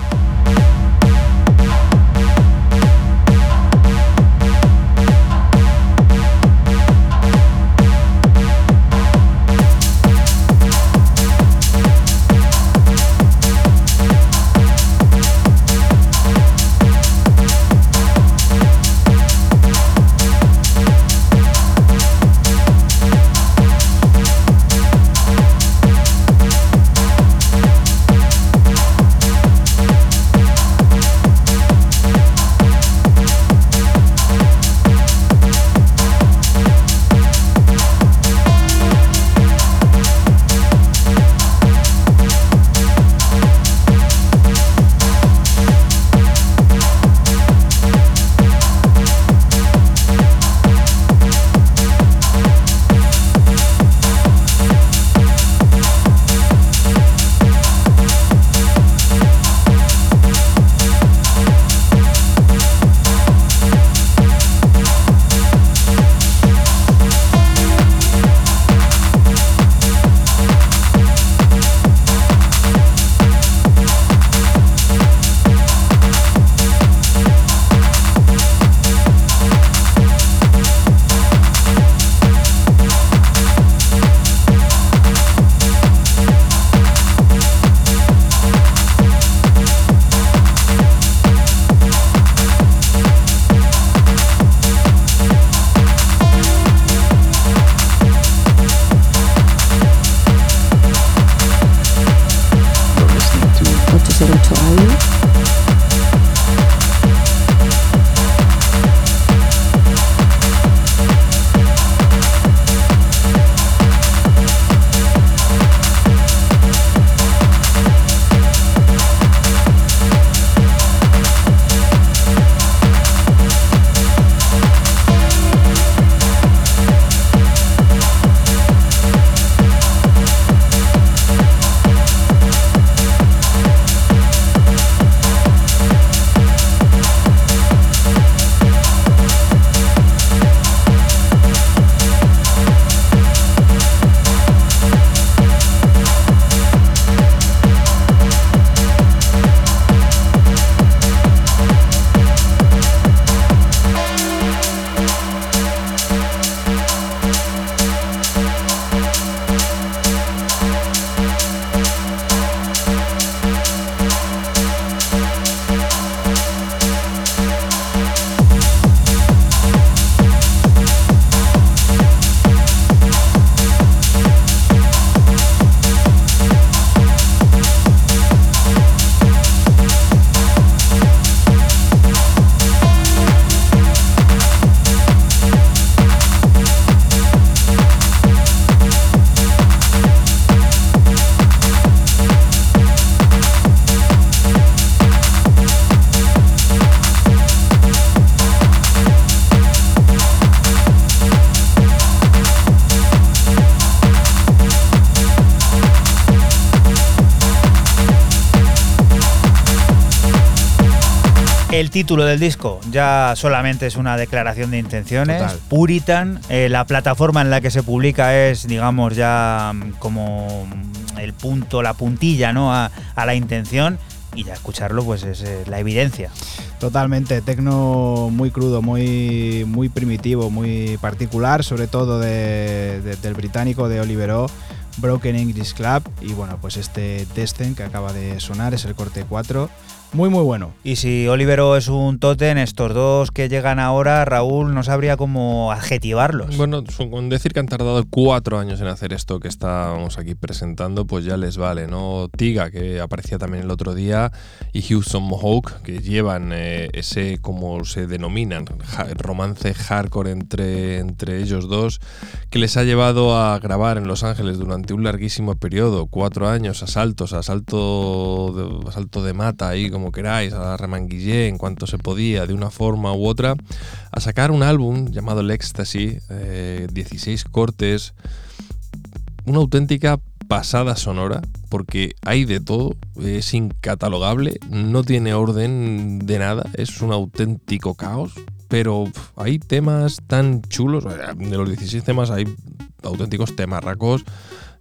El título del disco ya solamente es una declaración de intenciones. Total. Puritan, eh, la plataforma en la que se publica es, digamos, ya como el punto, la puntilla, ¿no?, a, a la intención, y ya escucharlo pues es eh, la evidencia. Totalmente, tecno muy crudo, muy, muy primitivo, muy particular, sobre todo de, de, del británico de Oliver Ho, Broken English Club, y bueno, pues este Destin que acaba de sonar es el corte cuatro. Muy muy bueno. Y si Oliver Ho es un tótem, estos dos que llegan ahora, Raúl, no sabría cómo adjetivarlos. Bueno, con decir que han tardado cuatro años en hacer esto que estábamos aquí presentando, pues ya les vale, ¿no? Tiga, que aparecía también el otro día, y Houston Mohawk, que llevan eh, ese, como se denominan, romance hardcore entre, entre ellos dos, que les ha llevado a grabar en Los Ángeles durante un larguísimo periodo, cuatro años, asaltos, asalto de, asalto de mata ahí, como queráis, a la remanguillé en cuanto se podía, de una forma u otra, a sacar un álbum llamado El Ecstasy, eh, dieciséis cortes, una auténtica pasada sonora, porque hay de todo, es incatalogable, no tiene orden de nada, es un auténtico caos, pero hay temas tan chulos, de los dieciséis temas hay auténticos temarracos.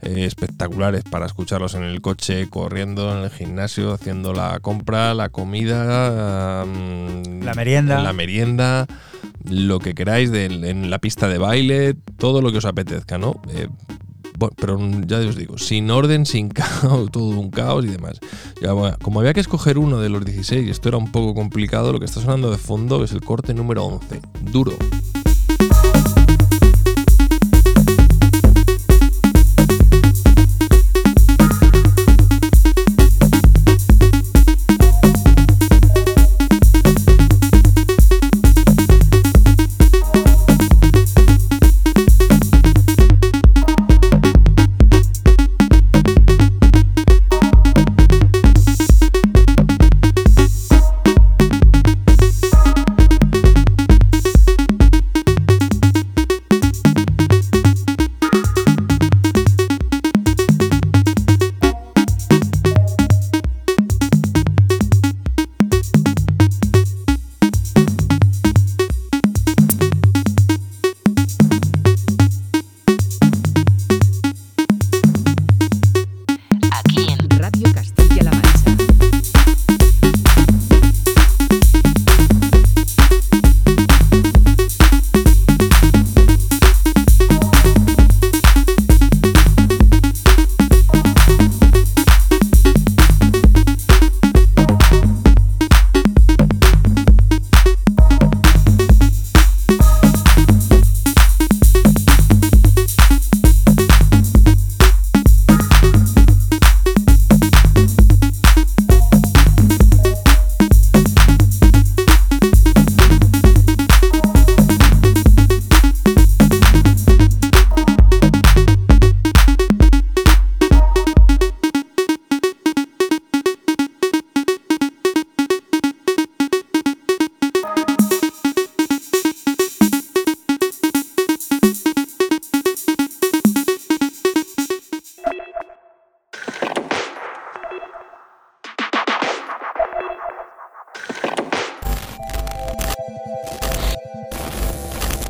eh, espectaculares para escucharlos en el coche, corriendo, en el gimnasio, haciendo la compra, la comida, um, la merienda, la merienda, lo que queráis, de, en la pista de baile, todo lo que os apetezca, ¿no? Eh, Bueno, pero ya os digo, sin orden, sin caos, todo un caos y demás. Ya, bueno, como había que escoger uno de los dieciséis, esto era un poco complicado, lo que está sonando de fondo es el corte número once, Duro.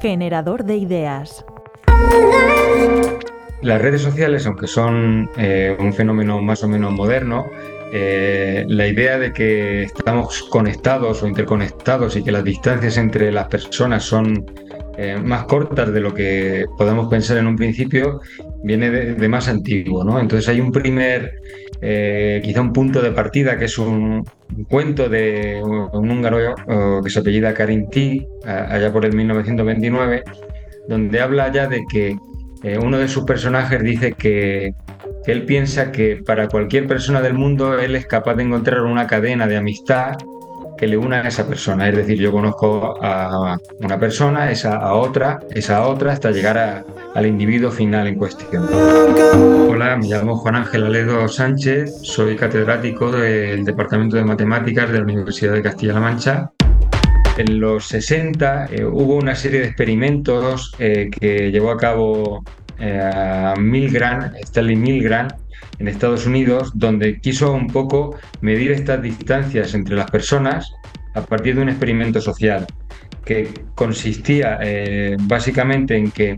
Generador de ideas. Las redes sociales, aunque son eh, un fenómeno más o menos moderno, eh, la idea de que estamos conectados o interconectados y que las distancias entre las personas son eh, más cortas de lo que podemos pensar en un principio, viene de, de más antiguo, ¿no? Entonces hay un primer, eh, quizá un punto de partida, que es un cuento de un húngaro que se apellida Karinthy, allá por el mil novecientos veintinueve, donde habla ya de que eh, uno de sus personajes dice que, que él piensa que para cualquier persona del mundo él es capaz de encontrar una cadena de amistad que le una a esa persona. Es decir, yo conozco a una persona, esa a otra, esa a otra, hasta llegar a, al individuo final en cuestión. Hola, me llamo Juan Ángel Aledo Sánchez, soy catedrático del Departamento de Matemáticas de la Universidad de Castilla-La Mancha. En los sesenta eh, hubo una serie de experimentos eh, que llevó a cabo eh, Milgram, Stanley Milgram, en Estados Unidos, donde quiso un poco medir estas distancias entre las personas a partir de un experimento social que consistía eh, básicamente en que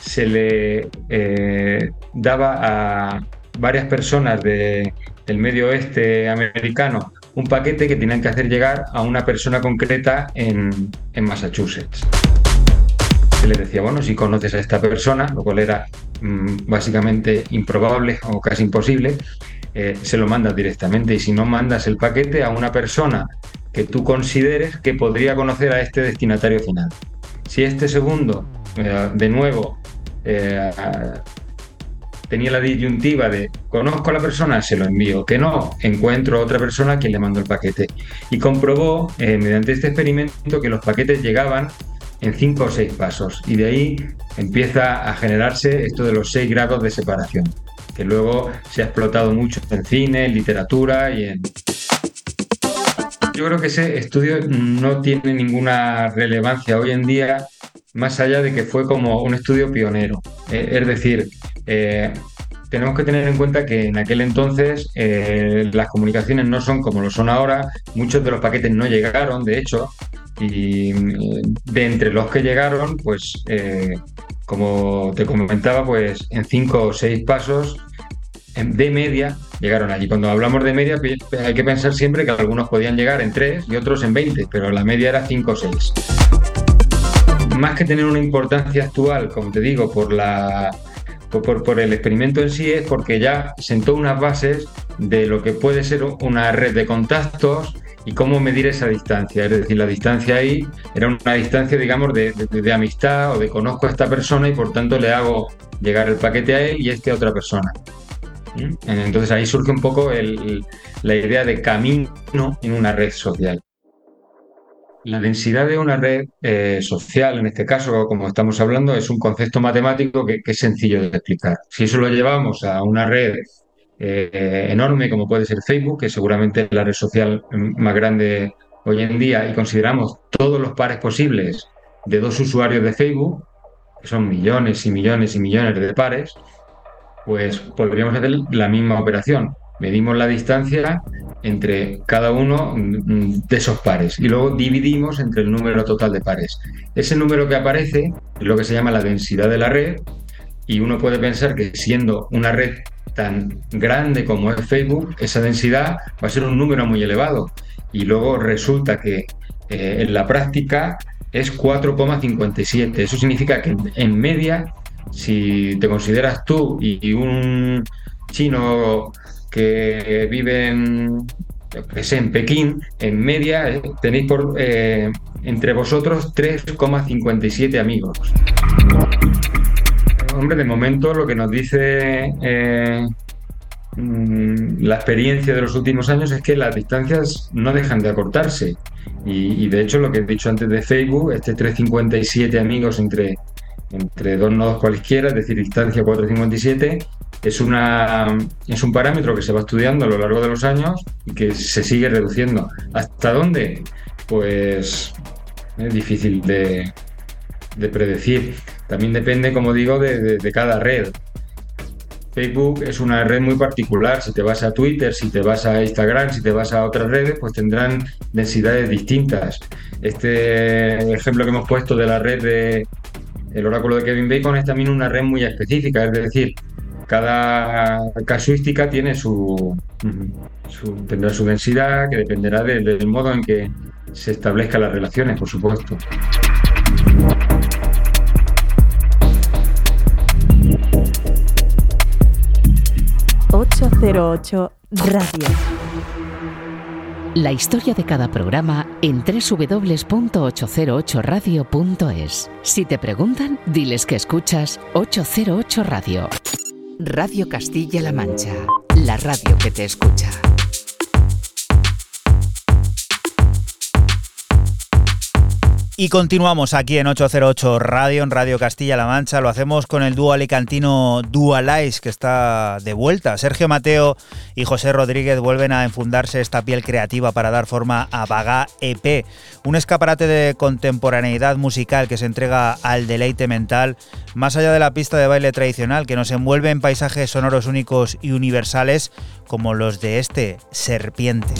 se le eh, daba a varias personas de, del medio oeste americano un paquete que tenían que hacer llegar a una persona concreta en, en Massachusetts. Se les decía, bueno, si conoces a esta persona, lo cual era mmm, básicamente improbable o casi imposible, eh, se lo mandas directamente, y si no, mandas el paquete a una persona que tú consideres que podría conocer a este destinatario final. Si este segundo, eh, de nuevo, eh, tenía la disyuntiva de conozco a la persona, se lo envío, que no, encuentro a otra persona a quien le mando el paquete. Y comprobó, eh, mediante este experimento, que los paquetes llegaban en cinco o seis pasos, y de ahí empieza a generarse esto de los seis grados de separación, que luego se ha explotado mucho en cine, en literatura y en... Yo creo que ese estudio no tiene ninguna relevancia hoy en día, más allá de que fue como un estudio pionero. Eh, es decir, eh, tenemos que tener en cuenta que en aquel entonces eh, las comunicaciones no son como lo son ahora, muchos de los paquetes no llegaron, de hecho, y de entre los que llegaron, pues eh, Como te comentaba, pues en cinco o seis pasos de media llegaron allí. Cuando hablamos de media hay que pensar siempre que algunos podían llegar en tres y otros en veinte, pero la media era cinco o seis. Más que tener una importancia actual, como te digo, por la por, por el experimento en sí, es porque ya sentó unas bases de lo que puede ser una red de contactos y cómo medir esa distancia. Es decir, la distancia ahí era una distancia, digamos, de, de, de amistad o de conozco a esta persona y por tanto le hago llegar el paquete a él y este a otra persona. Entonces ahí surge un poco el, la idea de camino en una red social. La densidad de una red eh, social, en este caso, como estamos hablando, es un concepto matemático que, que es sencillo de explicar. Si eso lo llevamos a una red eh, enorme como puede ser Facebook, que seguramente es la red social más grande hoy en día, y consideramos todos los pares posibles de dos usuarios de Facebook, que son millones y millones y millones de pares, pues podríamos hacer la misma operación. Medimos la distancia entre cada uno de esos pares y luego dividimos entre el número total de pares. Ese número que aparece es lo que se llama la densidad de la red, y uno puede pensar que siendo una red tan grande como es Facebook, esa densidad va a ser un número muy elevado, y luego resulta que eh, en la práctica es cuatro coma cincuenta y siete. Eso significa que en media, si te consideras tú y un chino que vive en, que sé, en Pekín, en media tenéis por, eh, entre vosotros tres coma cincuenta y siete amigos. Hombre, de momento lo que nos dice eh, la experiencia de los últimos años es que las distancias no dejan de acortarse. Y, y de hecho, lo que he dicho antes de Facebook, este tres coma cincuenta y siete amigos entre... entre dos nodos cualquiera, es decir, distancia cuatro coma cincuenta y siete, es una es un parámetro que se va estudiando a lo largo de los años y que se sigue reduciendo. ¿Hasta dónde? Pues es difícil de, de predecir. También depende, como digo, de, de, de cada red. Facebook es una red muy particular. Si te vas a Twitter, si te vas a Instagram, si te vas a otras redes, pues tendrán densidades distintas. Este ejemplo que hemos puesto de la red de El oráculo de Kevin Bacon es también una red muy específica, es decir, cada casuística tiene su, su tendrá su densidad, que dependerá de, del modo en que se establezcan las relaciones, por supuesto. ocho cero ocho Radio. La historia de cada programa en doble u doble u doble u punto ocho cero ocho radio punto es. Si te preguntan, diles que escuchas ocho cero ocho Radio. Radio Castilla-La Mancha, la radio que te escucha. Y continuamos aquí en ocho cero ocho Radio, en Radio Castilla-La Mancha. Lo hacemos con el dúo alicantino Dubwax, que está de vuelta. Sergio Mateo y José Rodríguez vuelven a enfundarse esta piel creativa para dar forma a Bagá E P, un escaparate de contemporaneidad musical que se entrega al deleite mental, más allá de la pista de baile tradicional, que nos envuelve en paisajes sonoros únicos y universales como los de este Serpiente.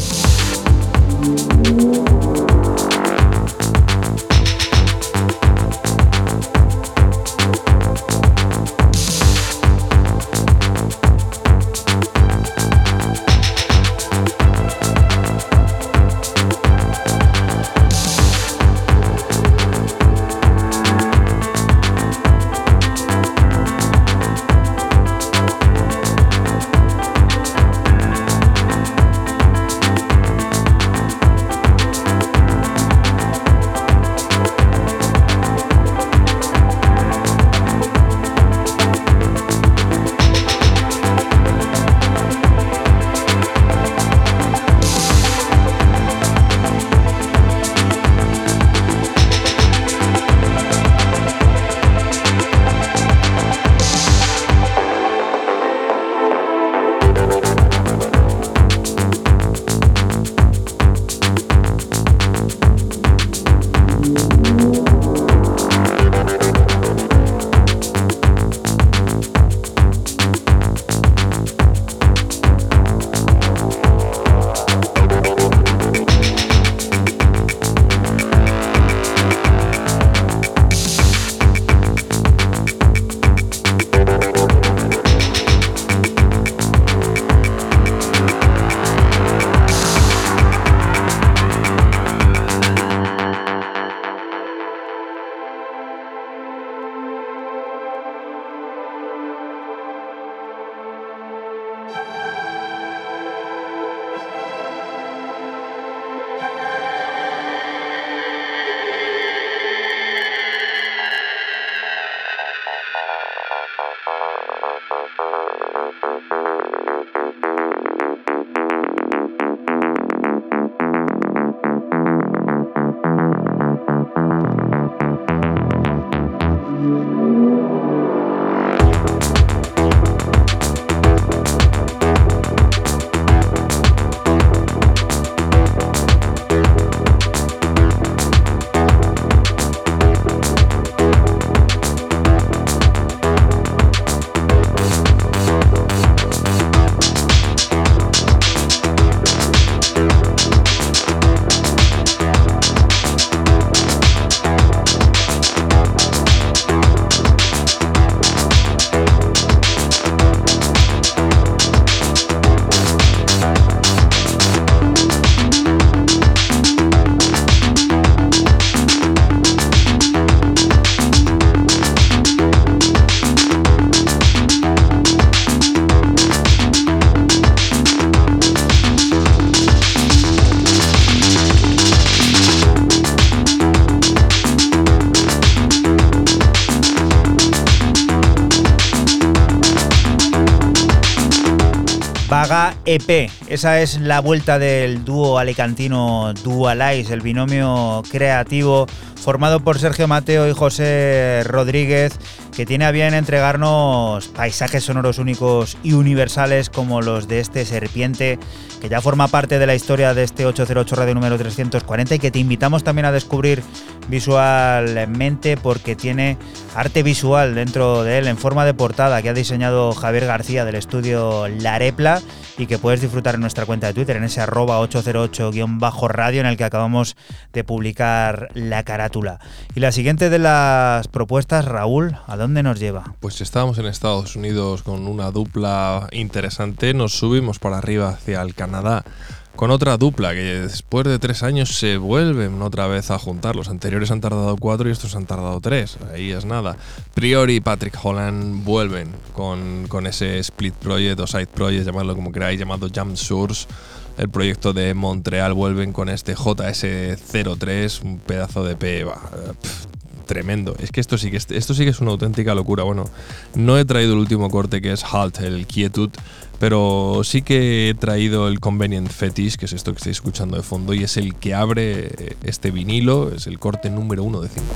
Vaga E P. Esa es la vuelta del dúo alicantino Dualize, el binomio creativo formado por Sergio Mateo y José Rodríguez, que tiene a bien entregarnos paisajes sonoros únicos y universales como los de este Serpiente, que ya forma parte de la historia de este ocho cero ocho Radio número trescientos cuarenta y que te invitamos también a descubrir visualmente porque tiene arte visual dentro de él en forma de portada que ha diseñado Javier García del estudio Larepla y que puedes disfrutar en nuestra cuenta de Twitter en ese arroba ocho cero ocho radio en el que acabamos de publicar la carátula. Y la siguiente de las propuestas, Raúl, ¿a dónde nos lleva? Pues estábamos en Estados Unidos con una dupla interesante, nos subimos para arriba hacia el Canadá con otra dupla que después de tres años se vuelven otra vez a juntar. Los anteriores han tardado cuatro y estos han tardado tres. Ahí es nada. Priori y Patrick Holland vuelven con, con ese split project o side project, llamadlo como queráis, llamado Jump Source. El proyecto de Montreal vuelven con este J S cero tres, un pedazo de peba. Tremendo. Es que esto sí que, esto sí que es una auténtica locura. Bueno, no he traído el último corte que es Halt, el Quietud, pero sí que he traído el Convenient Fetish, que es esto que estáis escuchando de fondo, y es el que abre este vinilo, es el corte número uno de cinco.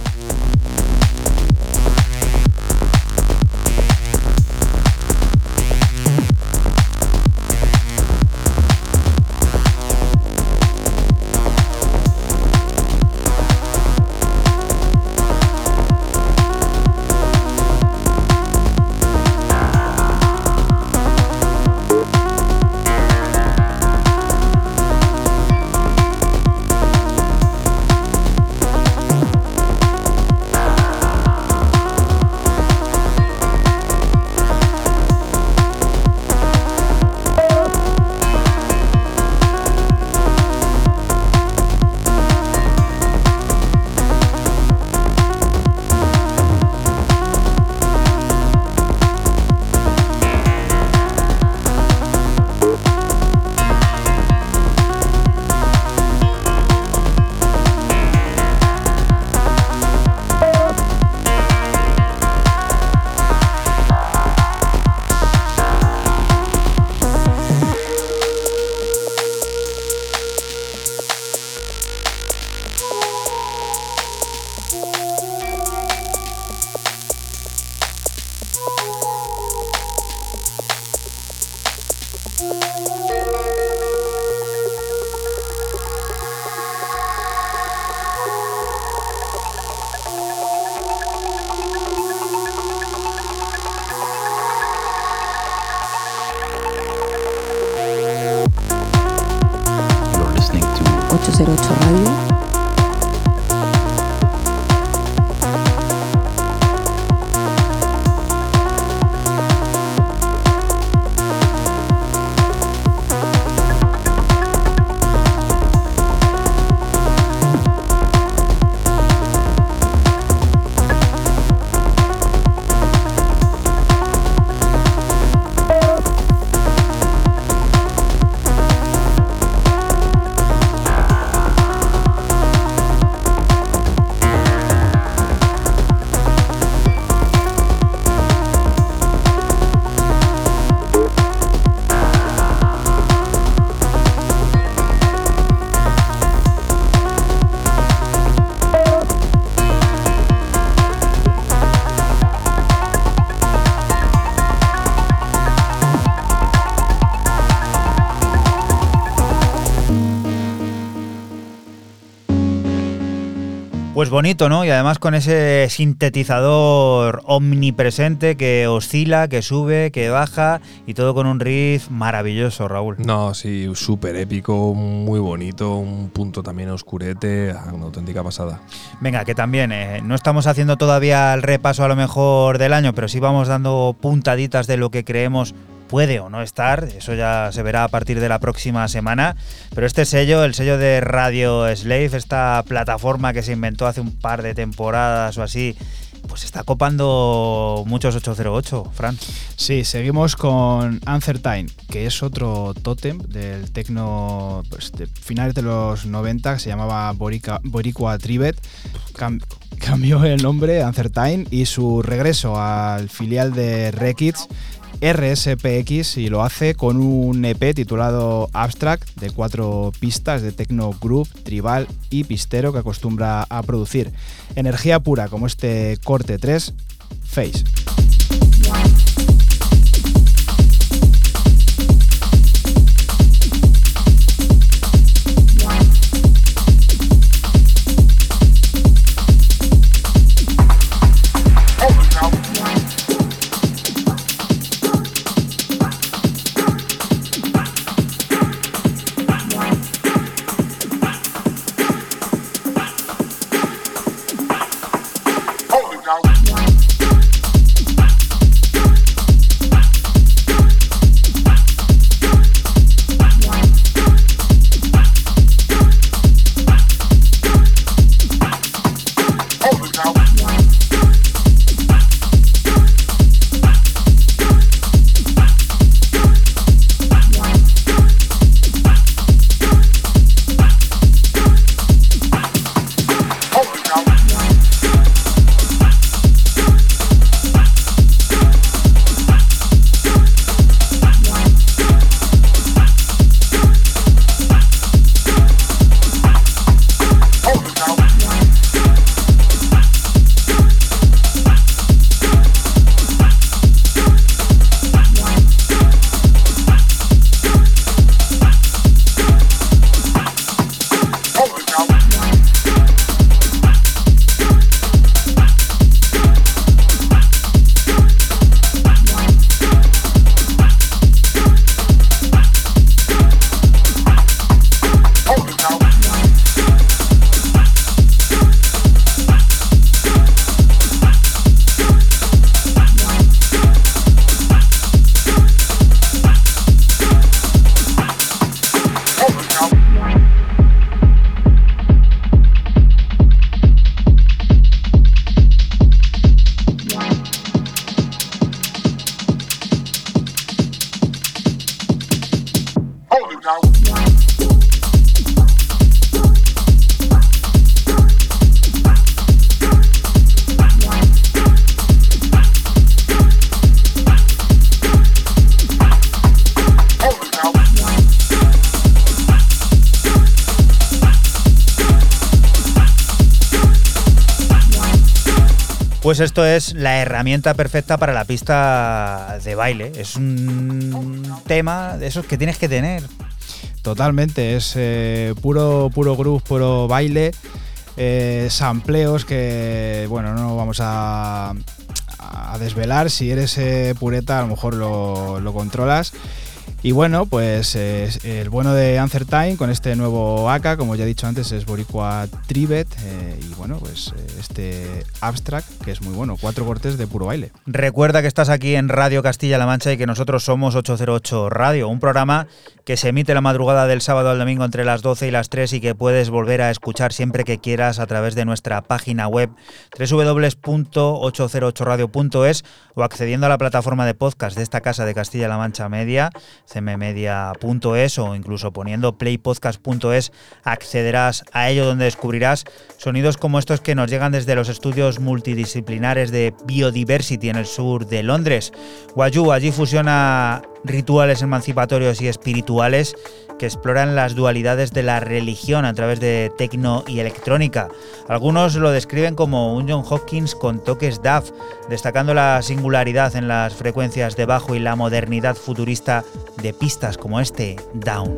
Pues bonito, ¿no? Y además con ese sintetizador omnipresente que oscila, que sube, que baja y todo con un riff maravilloso, Raúl. No, sí, súper épico, muy bonito, un punto también oscurete, una auténtica pasada. Venga, que también eh, no estamos haciendo todavía el repaso a lo mejor del año, pero sí vamos dando puntaditas de lo que creemos puede o no estar, eso ya se verá a partir de la próxima semana, pero este sello, el sello de Radio Slave, esta plataforma que se inventó hace un par de temporadas o así, pues está copando muchos ocho cero ocho, Fran. Sí, seguimos con Uncertain, que es otro tótem del techno, pues, de finales de los noventa, que se llamaba Boricua, Boricua Tribet. Cam- cambió el nombre, Uncertain, y su regreso al filial de Rekids R S P X y lo hace con un E P titulado Abstract de cuatro pistas de techno groove, tribal y pistero que acostumbra a producir. Energía pura como este corte tres, Face. Pues esto es la herramienta perfecta para la pista de baile. Es un tema de esos que tienes que tener. Totalmente, es eh, puro, puro groove, puro baile, eh, sampleos que, bueno, no vamos a, a desvelar. Si eres eh, pureta, a lo mejor lo, lo controlas. Y bueno, pues eh, el bueno de Answer Time con este nuevo A K, como ya he dicho antes, es boricua Trivet, eh, y bueno, pues eh, este Abstract, que es muy bueno, cuatro cortes de puro baile. Recuerda que estás aquí en Radio Castilla-La Mancha y que nosotros somos ochocientos ocho Radio, un programa que se emite la madrugada del sábado al domingo entre las doce y las tres y que puedes volver a escuchar siempre que quieras a través de nuestra página web doble u doble u doble u punto ocho cero ocho radio punto es o accediendo a la plataforma de podcast de esta casa de Castilla-La Mancha Media, c m media punto es, o incluso poniendo play podcast punto es accederás a ello, donde descubrirás sonidos como estos que nos llegan desde los estudios multidisciplinares de Biodiversity en el sur de Londres. Wayuu allí fusiona rituales emancipatorios y espirituales que exploran las dualidades de la religión a través de techno y electrónica. Algunos lo describen como un John Hopkins con toques D A F, destacando la singularidad en las frecuencias de bajo y la modernidad futurista de pistas como este Down.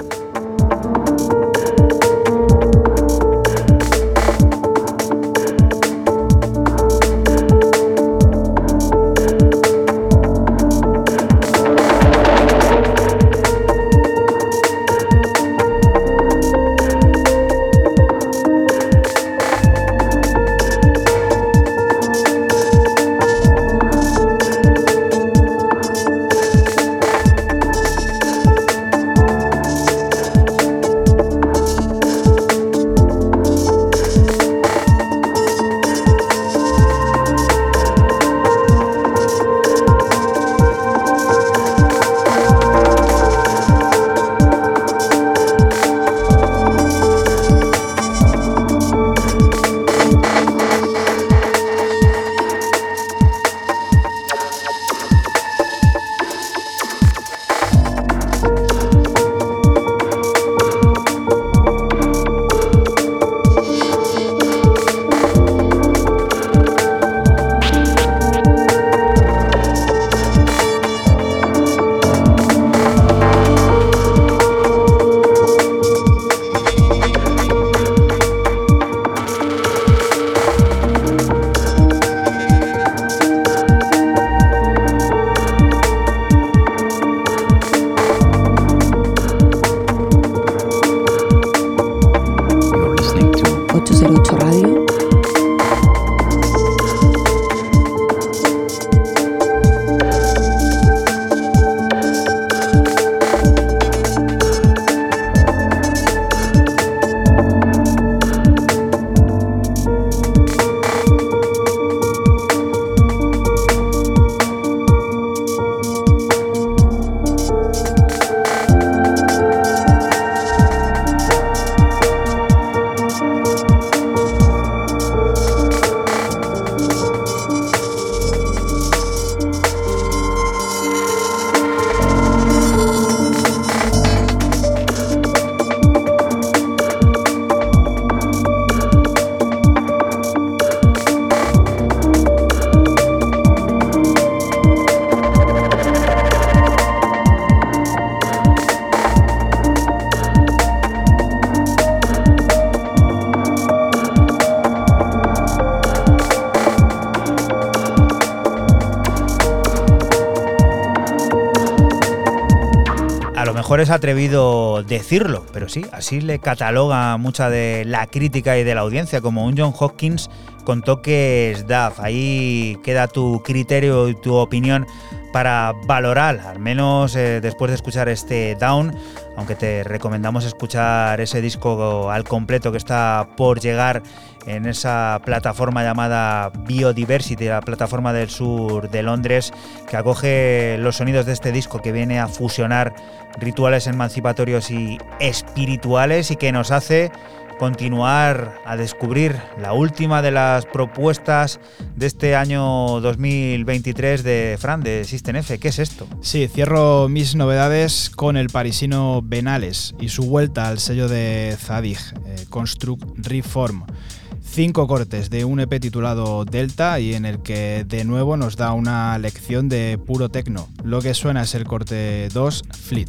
mejor es atrevido decirlo, pero sí, así le cataloga mucha de la crítica y de la audiencia, como un John Hopkins con toques D A F. Ahí queda tu criterio y tu opinión para valorar, al menos eh, después de escuchar este Down, aunque te recomendamos escuchar ese disco al completo que está por llegar en esa plataforma llamada Biodiversity, la plataforma del sur de Londres, que acoge los sonidos de este disco que viene a fusionar rituales emancipatorios y espirituales y que nos hace continuar a descubrir la última de las propuestas de este año dos mil veintitrés de Fran, de Sistenes. ¿Qué es esto? Sí, cierro mis novedades con el parisino Benales y su vuelta al sello de Zadig, eh, Construct Reform. Cinco cortes de un E P titulado Delta y en el que de nuevo nos da una lección de puro techno. Lo que suena es el corte dos, Fleet.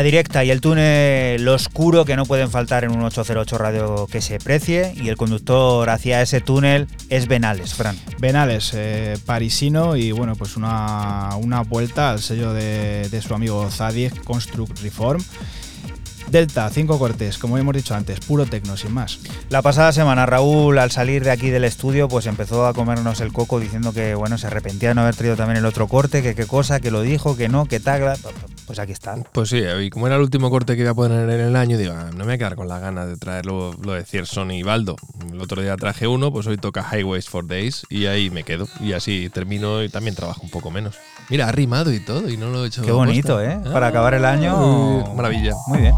Directa y el túnel oscuro que no pueden faltar en un ocho cero ocho radio que se precie, y el conductor hacia ese túnel es Benales, Fran. Benales, eh, parisino, y bueno, pues una, una vuelta al sello de, de su amigo Zadig, Construct Reform. Delta, cinco cortes, como hemos dicho antes, puro tecno, sin más. La pasada semana Raúl, al salir de aquí del estudio, pues empezó a comernos el coco diciendo que bueno, se arrepentía de no haber traído también el otro corte, que qué cosa, que lo dijo, que no, que tal, pues aquí está. Pues sí, y como era el último corte que iba a poner en el año, digo, no me voy a quedar con las ganas de traer lo, lo de Cierson y Baldo. El otro día traje uno, pues hoy toca Highways for Days y ahí me quedo. Y así termino y también trabajo un poco menos. Mira, ha rimado y todo y no lo he hecho. Qué bonito, costa. ¿eh? Ah, Para acabar el año. Uy, maravilla. Muy bien.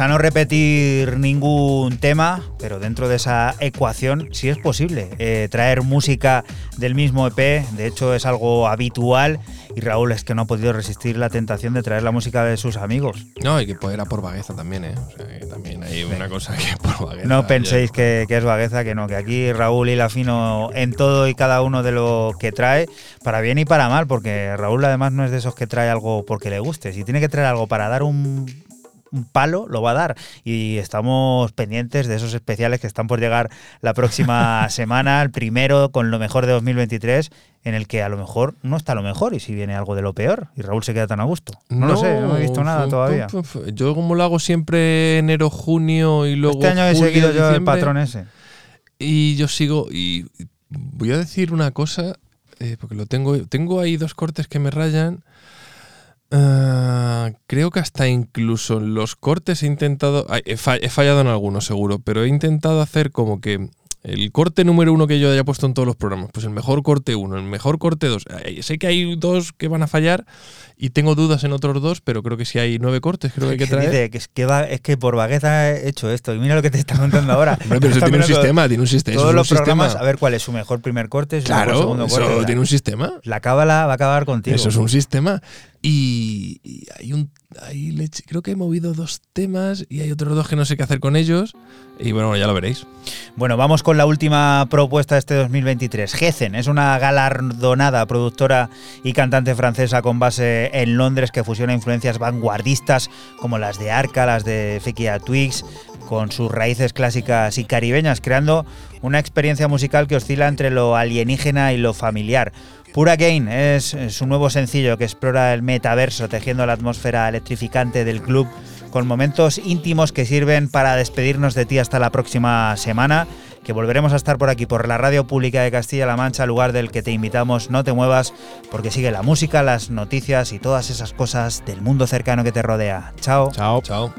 A no repetir ningún tema, pero dentro de esa ecuación sí es posible eh, traer música del mismo E P, de hecho es algo habitual, y Raúl es que no ha podido resistir la tentación de traer la música de sus amigos. No, y que pues era por vagueza también, ¿eh? O sea, que también hay una cosa que es por vagueza. No penséis que, que es vagueza, que no, que aquí Raúl hila fino en todo y cada uno de lo que trae, para bien y para mal, porque Raúl además no es de esos que trae algo porque le guste, si tiene que traer algo para dar un... un palo lo va a dar, y estamos pendientes de esos especiales que están por llegar la próxima semana, el primero con lo mejor de dos mil veintitrés, en el que a lo mejor no está lo mejor y si viene algo de lo peor y Raúl se queda tan a gusto. No, no lo sé, no he visto nada todavía. Yo como lo hago siempre enero, junio y luego este año he seguido yo el patrón ese. Y yo sigo, y voy a decir una cosa, eh, porque lo tengo, tengo ahí dos cortes que me rayan. Uh, creo que hasta incluso en los cortes he intentado... He fallado en algunos, seguro, pero he intentado hacer como que el corte número uno que yo haya puesto en todos los programas, pues el mejor corte uno, el mejor corte dos. Sé que hay dos que van a fallar y tengo dudas en otros dos, pero creo que si hay nueve cortes, creo que hay que traer. Dice, que es, que va, es que por vagueza he hecho esto y mira lo que te está contando ahora. Hombre, pero eso tiene un sistema, tiene un sistema. Todos los programas, a ver cuál es su mejor primer corte, su claro, mejor segundo corte. Claro, tiene un sistema. La cábala va a acabar contigo. Eso es un sistema. Y, y hay un... Ahí le, creo que he movido dos temas y hay otros dos que no sé qué hacer con ellos. Y bueno, ya lo veréis. Bueno, vamos con la última propuesta de este dos mil veintitrés. Hezen es una galardonada productora y cantante francesa con base en Londres que fusiona influencias vanguardistas como las de Arca, las de Fekia Twigs, con sus raíces clásicas y caribeñas, creando una experiencia musical que oscila entre lo alienígena y lo familiar. Pure Again es su nuevo sencillo que explora el metaverso, tejiendo la atmósfera electrificante del club con momentos íntimos que sirven para despedirnos de ti hasta la próxima semana, que volveremos a estar por aquí, por la Radio Pública de Castilla-La Mancha, lugar del que te invitamos, no te muevas, porque sigue la música, las noticias y todas esas cosas del mundo cercano que te rodea. Chao. Chao. Chao.